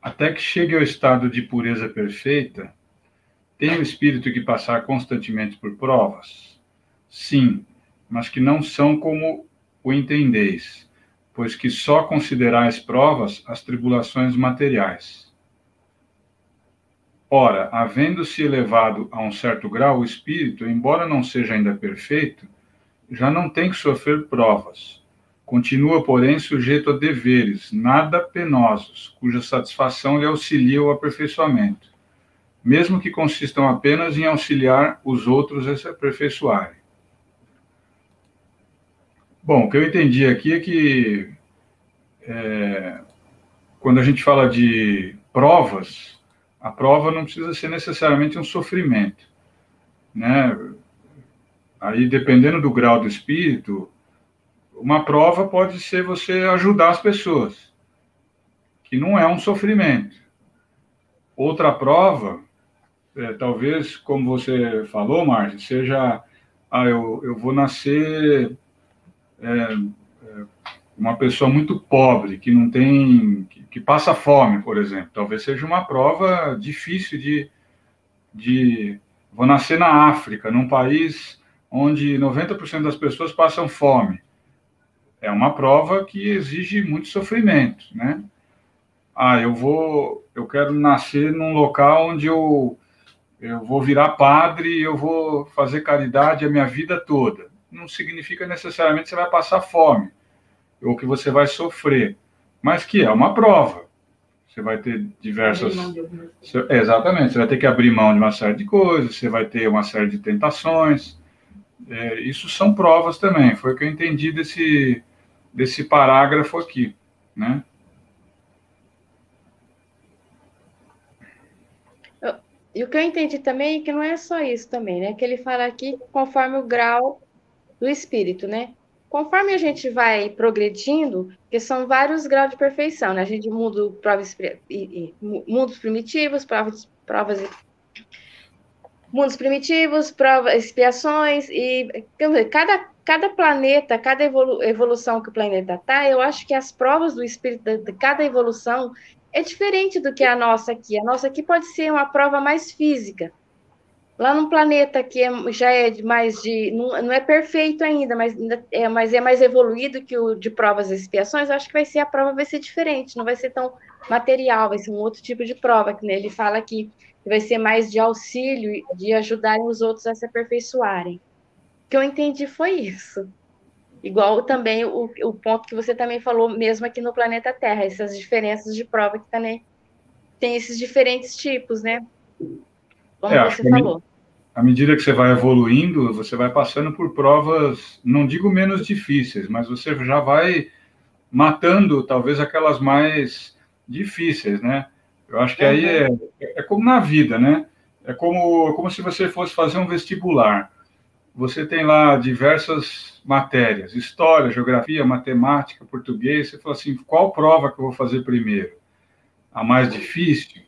Até que chegue ao estado de pureza perfeita, tem o espírito que passar constantemente por provas? Sim, mas que não são como o entendeis, pois que só considerais provas as tribulações materiais. Ora, havendo-se elevado a um certo grau, o espírito, embora não seja ainda perfeito, já não tem que sofrer provas. Continua, porém, sujeito a deveres, nada penosos, cuja satisfação lhe auxilia o aperfeiçoamento, mesmo que consistam apenas em auxiliar os outros a se aperfeiçoarem. Bom, o que eu entendi aqui é que quando a gente fala de provas, a prova não precisa ser necessariamente um sofrimento, né? Aí, dependendo do grau do espírito, uma prova pode ser você ajudar as pessoas, que não é um sofrimento. Outra prova, talvez, como você falou, Marge, seja, eu vou nascer... uma pessoa muito pobre, que não tem, que passa fome, por exemplo. Talvez seja uma prova difícil de vou nascer na África, num país onde 90% das pessoas passam fome. É uma prova que exige muito sofrimento, né? Eu quero nascer num local onde eu vou virar padre, eu vou fazer caridade a minha vida toda. Não significa necessariamente que você vai passar fome ou que você vai sofrer, mas que é uma prova. Você vai ter diversas... Exatamente, você vai ter que abrir mão de uma série de coisas, você vai ter uma série de tentações. Isso são provas também, foi o que eu entendi desse parágrafo aqui, né? E o que eu entendi também é que não é só isso também, né? Que ele fala aqui conforme o grau do espírito, né? Conforme a gente vai progredindo, que são vários graus de perfeição, né? A gente muda mundos primitivos, provas, expiações, e quer dizer, cada planeta, cada evolução que o planeta está, eu acho que as provas do espírito de cada evolução é diferente do que a nossa aqui. A nossa aqui pode ser uma prova mais física. Lá num planeta que não é perfeito ainda, mas é mais evoluído que o de provas e expiações, eu acho que a prova vai ser diferente, não vai ser tão material, vai ser um outro tipo de prova, que ele fala aqui, que vai ser mais de auxílio, de ajudarem os outros a se aperfeiçoarem. O que eu entendi foi isso. Igual também o ponto que você também falou, mesmo aqui no planeta Terra, essas diferenças de prova que também tem esses diferentes tipos, né? Como você falou. À medida que você vai evoluindo, você vai passando por provas, não digo menos difíceis, mas você já vai matando, talvez, aquelas mais difíceis, né? Eu acho que aí é como na vida, né? É como se você fosse fazer um vestibular. Você tem lá diversas matérias, história, geografia, matemática, português. Você fala assim, qual prova que eu vou fazer primeiro? A mais difícil?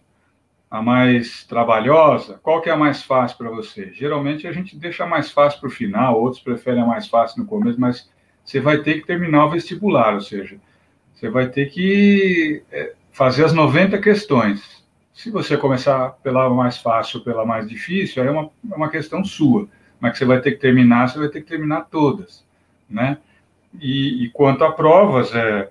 A mais trabalhosa? Qual que é a mais fácil para você? Geralmente a gente deixa a mais fácil para o final, outros preferem a mais fácil no começo, mas você vai ter que terminar o vestibular, ou seja, você vai ter que fazer as 90 questões. Se você começar pela mais fácil ou pela mais difícil, aí é uma questão sua. mas que você vai ter que terminar todas, né? E quanto a provas, é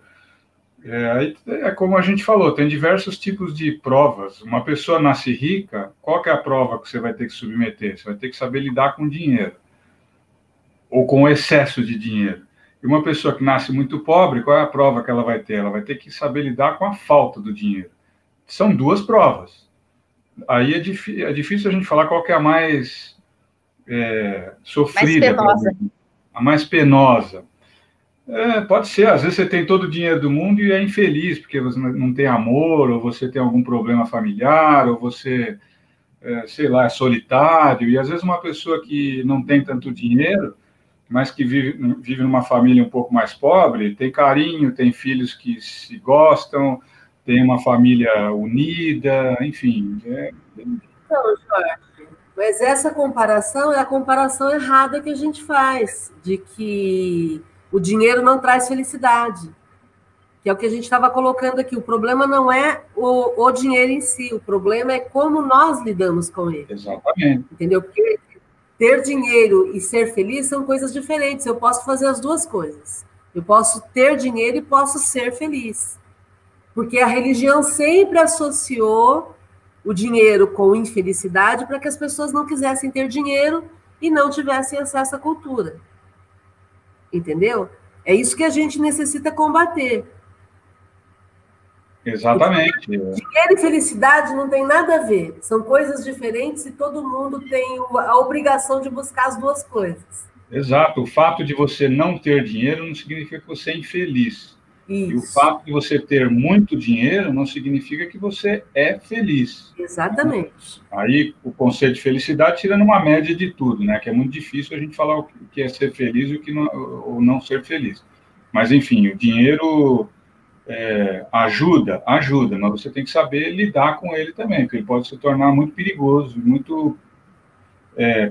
como a gente falou, tem diversos tipos de provas. Uma pessoa nasce rica, qual que é a prova que você vai ter que submeter? Você vai ter que saber lidar com dinheiro, ou com excesso de dinheiro. E uma pessoa que nasce muito pobre, qual é a prova que ela vai ter? Ela vai ter que saber lidar com a falta do dinheiro. São duas provas. Aí é difícil a gente falar qual que é a mais sofrida. Mais penosa. A mais penosa. Pode ser, às vezes você tem todo o dinheiro do mundo e é infeliz, porque você não tem amor, ou você tem algum problema familiar, ou você, sei lá, é solitário. E às vezes uma pessoa que não tem tanto dinheiro, mas que vive numa família um pouco mais pobre, tem carinho, tem filhos que se gostam, tem uma família unida, enfim. Então, Jorge, mas essa comparação é a comparação errada que a gente faz, de que o dinheiro não traz felicidade, que é o que a gente estava colocando aqui. O problema não é o dinheiro em si, o problema é como nós lidamos com ele. Exatamente. Entendeu? Porque ter dinheiro e ser feliz são coisas diferentes. Eu posso fazer as duas coisas. Eu posso ter dinheiro e posso ser feliz. Porque a religião sempre associou o dinheiro com infelicidade para que as pessoas não quisessem ter dinheiro e não tivessem acesso à cultura. Entendeu? É isso que a gente necessita combater. Exatamente. Dinheiro e felicidade não tem nada a ver. São coisas diferentes e todo mundo tem a obrigação de buscar as duas coisas. Exato. O fato de você não ter dinheiro não significa que você é infeliz. Isso. E o fato de você ter muito dinheiro não significa que você é feliz. Exatamente. Aí o conceito de felicidade tirando uma média de tudo, né? Que é muito difícil a gente falar o que é ser feliz e o que não, ou não ser feliz. Mas, enfim, o dinheiro ajuda, mas você tem que saber lidar com ele também, porque ele pode se tornar muito perigoso, muito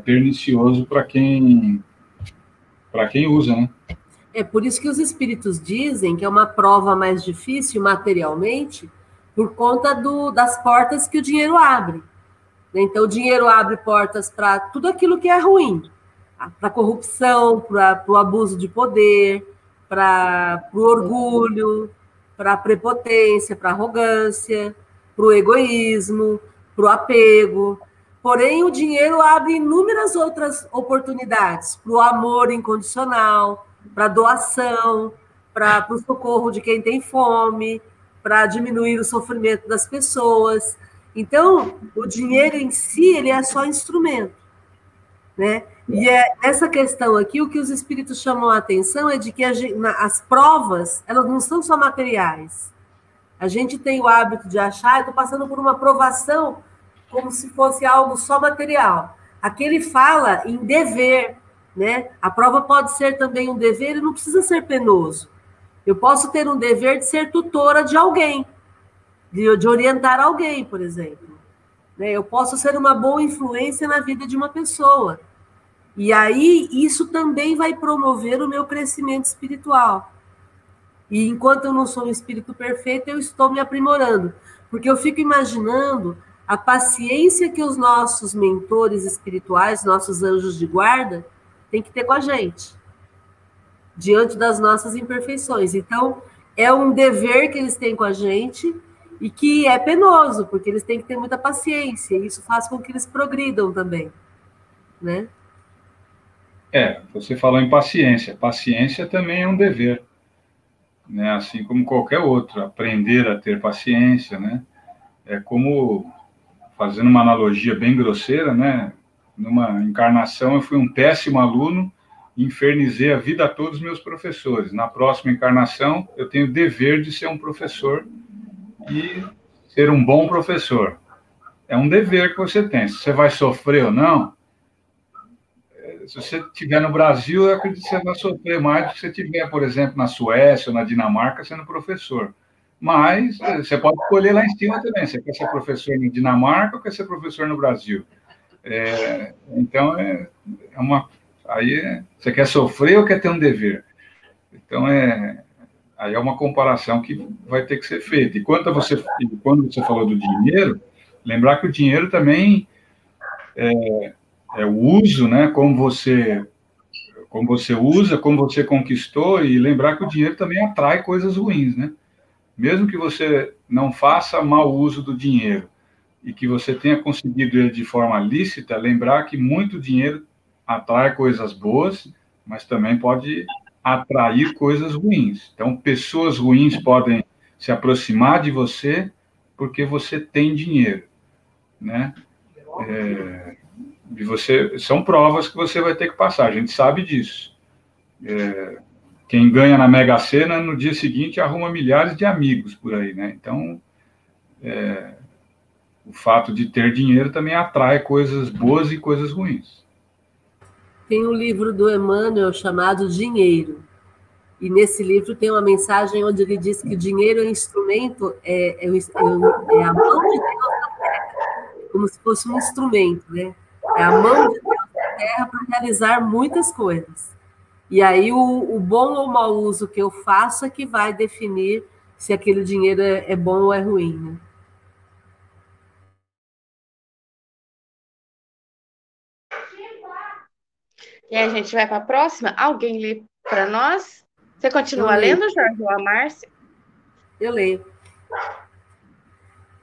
pernicioso para quem usa, né? É por isso que os espíritos dizem que é uma prova mais difícil materialmente por conta das portas que o dinheiro abre. Então, o dinheiro abre portas para tudo aquilo que é ruim, para a corrupção, para o abuso de poder, para o orgulho, para a prepotência, para a arrogância, para o egoísmo, para o apego. Porém, o dinheiro abre inúmeras outras oportunidades, para o amor incondicional, para doação, para o socorro de quem tem fome, para diminuir o sofrimento das pessoas. Então, o dinheiro em si, ele é só instrumento, né? E essa questão aqui, o que os espíritos chamam a atenção é de que as provas, elas não são só materiais. A gente tem o hábito de achar, estou passando por uma provação como se fosse algo só material. Aqui ele fala em dever, né? A prova pode ser também um dever e não precisa ser penoso. Eu posso ter um dever de ser tutora de alguém, de orientar alguém, por exemplo, né? Eu posso ser uma boa influência na vida de uma pessoa. E aí isso também vai promover o meu crescimento espiritual. E enquanto eu não sou um espírito perfeito, eu estou me aprimorando. Porque eu fico imaginando a paciência que os nossos mentores espirituais, nossos anjos de guarda, tem que ter com a gente, diante das nossas imperfeições. Então, é um dever que eles têm com a gente e que é penoso, porque eles têm que ter muita paciência, e isso faz com que eles progridam também, né? Você falou em paciência. Paciência também é um dever, né? Assim como qualquer outro, aprender a ter paciência, né? É como, fazendo uma analogia bem grosseira, né? Numa encarnação, eu fui um péssimo aluno, infernizei a vida a todos os meus professores. Na próxima encarnação, eu tenho o dever de ser um professor e ser um bom professor. É um dever que você tem. Se você vai sofrer ou não, se você estiver no Brasil, eu acredito que você vai sofrer mais do que se você estiver, por exemplo, na Suécia ou na Dinamarca, sendo professor. Mas você pode escolher lá em cima também. Você quer ser professor na Dinamarca ou quer ser professor no Brasil? Então, você quer sofrer ou quer ter um dever? Então, aí é uma comparação que vai ter que ser feita. E quando você falou do dinheiro, lembrar que o dinheiro também o uso, né? Como você usa, como você conquistou, e lembrar que o dinheiro também atrai coisas ruins, né? Mesmo que você não faça mau uso do dinheiro e que você tenha conseguido ele de forma lícita, lembrar que muito dinheiro atrai coisas boas, mas também pode atrair coisas ruins. Então, pessoas ruins podem se aproximar de você porque você tem dinheiro, né? São provas que você vai ter que passar, a gente sabe disso. Quem ganha na Mega Sena, no dia seguinte, arruma milhares de amigos por aí, né? Então, o fato de ter dinheiro também atrai coisas boas e coisas ruins. Tem um livro do Emmanuel chamado Dinheiro. E nesse livro tem uma mensagem onde ele diz que o dinheiro é instrumento, é a mão de Deus na terra, como se fosse um instrumento, né? É a mão de Deus na terra para realizar muitas coisas. E aí o bom ou mau uso que eu faço é que vai definir se aquele dinheiro é bom ou é ruim, né? E a gente vai para a próxima. Alguém lê para nós? Você continua lendo, Jorge, ou a Márcia? Eu leio.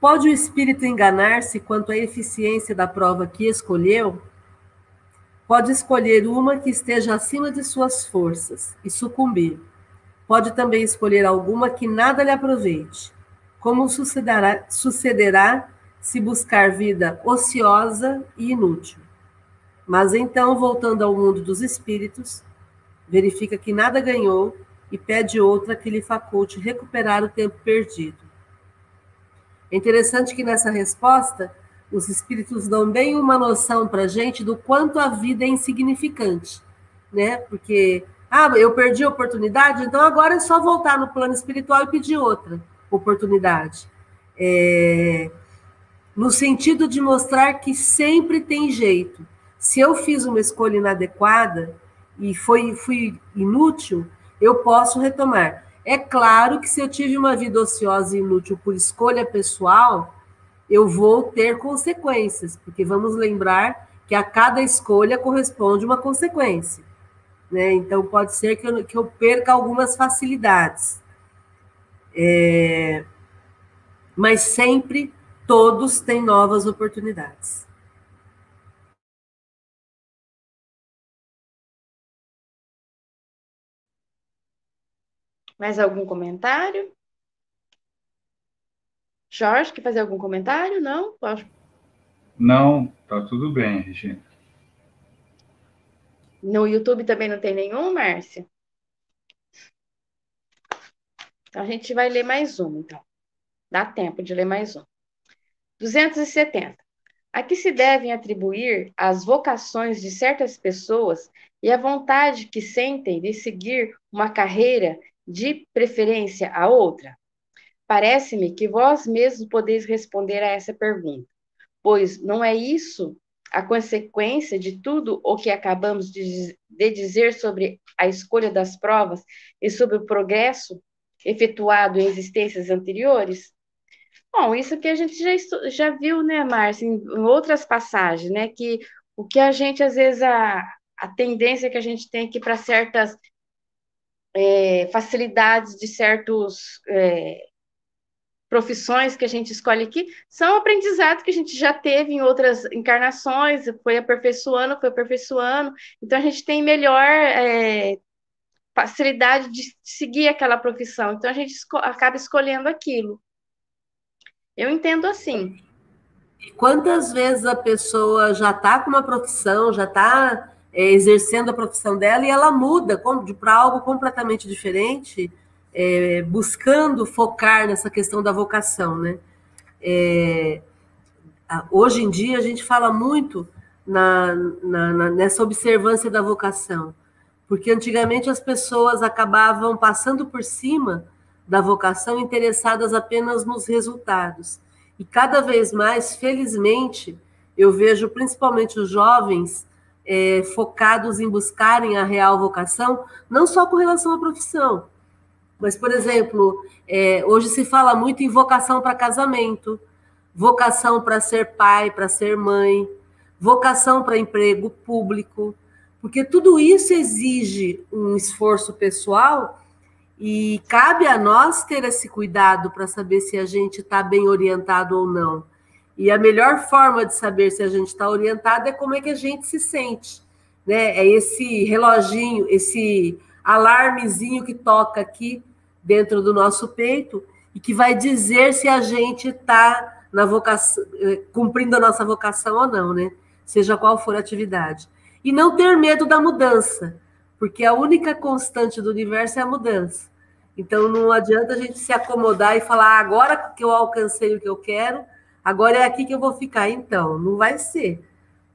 Pode o espírito enganar-se quanto à eficiência da prova que escolheu? Pode escolher uma que esteja acima de suas forças e sucumbir. Pode também escolher alguma que nada lhe aproveite. Como sucederá se buscar vida ociosa e inútil? Mas então, voltando ao mundo dos espíritos, verifica que nada ganhou e pede outra que lhe faculte recuperar o tempo perdido. É interessante que nessa resposta, os espíritos dão bem uma noção para a gente do quanto a vida é insignificante, né? Porque, eu perdi a oportunidade, então agora é só voltar no plano espiritual e pedir outra oportunidade. No sentido de mostrar que sempre tem jeito. Se eu fiz uma escolha inadequada e fui inútil, eu posso retomar. É claro que se eu tive uma vida ociosa e inútil por escolha pessoal, eu vou ter consequências, porque vamos lembrar que a cada escolha corresponde uma consequência, né? Então, pode ser que eu perca algumas facilidades. Mas sempre todos têm novas oportunidades. Mais algum comentário? Jorge, quer fazer algum comentário? Não? Não, tá tudo bem, Regina. No YouTube também não tem nenhum, Márcia? Então, a gente vai ler mais um, então. Dá tempo de ler mais um. 270. A que se devem atribuir as vocações de certas pessoas e a vontade que sentem de seguir uma carreira de preferência a outra? Parece-me que vós mesmos podeis responder a essa pergunta, pois não é isso a consequência de tudo o que acabamos de dizer sobre a escolha das provas e sobre o progresso efetuado em existências anteriores? Bom, isso que a gente já viu, né, Márcia, em outras passagens, né, que o que a gente, às vezes, a tendência que a gente tem aqui para certas facilidades de certos profissões que a gente escolhe aqui, são aprendizado que a gente já teve em outras encarnações, foi aperfeiçoando, então a gente tem melhor facilidade de seguir aquela profissão, então a gente acaba escolhendo aquilo. Eu entendo assim. E quantas vezes a pessoa já está com uma profissão, já está exercendo a profissão dela e ela muda para algo completamente diferente, buscando focar nessa questão da vocação, né? Hoje em dia a gente fala muito nessa observância da vocação, porque antigamente as pessoas acabavam passando por cima da vocação, interessadas apenas nos resultados. E cada vez mais, felizmente, eu vejo principalmente os jovens focados em buscarem a real vocação, não só com relação à profissão, mas, por exemplo, hoje se fala muito em vocação para casamento, vocação para ser pai, para ser mãe, vocação para emprego público, porque tudo isso exige um esforço pessoal e cabe a nós ter esse cuidado para saber se a gente está bem orientado ou não. E a melhor forma de saber se a gente está orientado é como é que a gente se sente, né? É esse reloginho, esse alarmezinho que toca aqui dentro do nosso peito e que vai dizer se a gente está cumprindo a nossa vocação ou não, né? Seja qual for a atividade. E não ter medo da mudança, porque a única constante do universo é a mudança. Então não adianta a gente se acomodar e falar, agora que eu alcancei o que eu quero, agora é aqui que eu vou ficar. Então, não vai ser,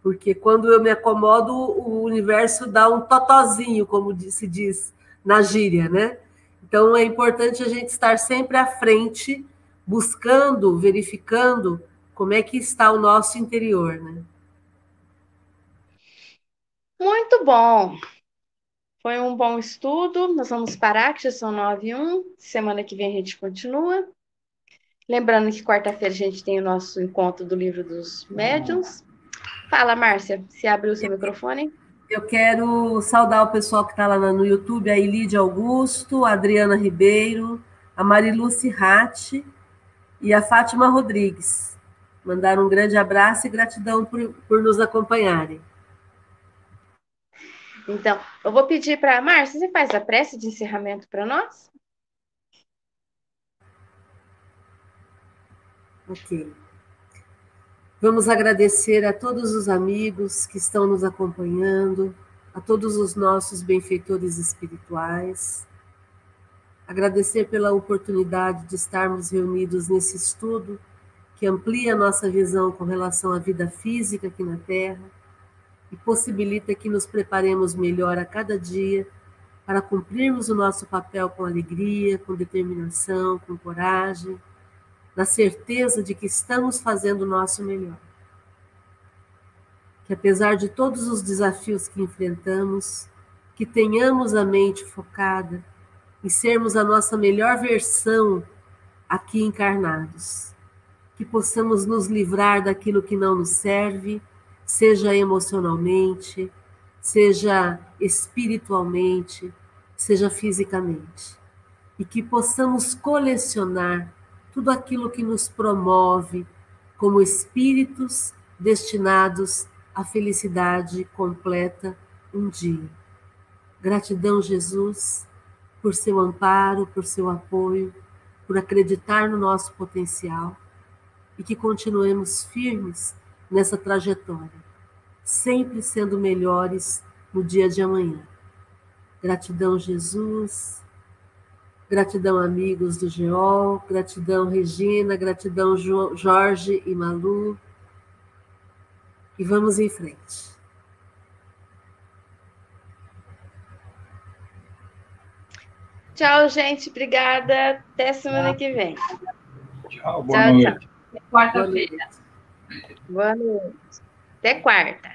porque quando eu me acomodo, o universo dá um totozinho, como se diz na gíria, né? Então é importante a gente estar sempre à frente, buscando, verificando como é que está o nosso interior, né? Muito bom, foi um bom estudo, nós vamos parar, que já são 9h01, semana que vem a gente continua, lembrando que quarta-feira a gente tem o nosso encontro do Livro dos Médiuns. Fala, Márcia, se abre o seu microfone. Eu quero saudar o pessoal que está lá no YouTube, a Ilídia Augusto, a Adriana Ribeiro, a Mariluce Ratti e a Fátima Rodrigues, mandaram um grande abraço e gratidão por nos acompanharem. Então, eu vou pedir para a Márcia, você faz a prece de encerramento para nós? Ok. Vamos agradecer a todos os amigos que estão nos acompanhando, a todos os nossos benfeitores espirituais, agradecer pela oportunidade de estarmos reunidos nesse estudo que amplia a nossa visão com relação à vida física aqui na Terra, e possibilita que nos preparemos melhor a cada dia para cumprirmos o nosso papel com alegria, com determinação, com coragem, na certeza de que estamos fazendo o nosso melhor. Que apesar de todos os desafios que enfrentamos, que tenhamos a mente focada em sermos a nossa melhor versão aqui encarnados. Que possamos nos livrar daquilo que não nos serve, seja emocionalmente, seja espiritualmente, seja fisicamente. E que possamos colecionar tudo aquilo que nos promove como espíritos destinados à felicidade completa um dia. Gratidão, Jesus, por seu amparo, por seu apoio, por acreditar no nosso potencial e que continuemos firmes nessa trajetória, sempre sendo melhores no dia de amanhã. Gratidão, Jesus, gratidão, amigos do GEOL, gratidão, Regina, gratidão, Jorge e Malu, e vamos em frente. Tchau, gente, obrigada, até semana que vem. Tchau, boa noite. Quarta-feira. Boa noite. Até quarta.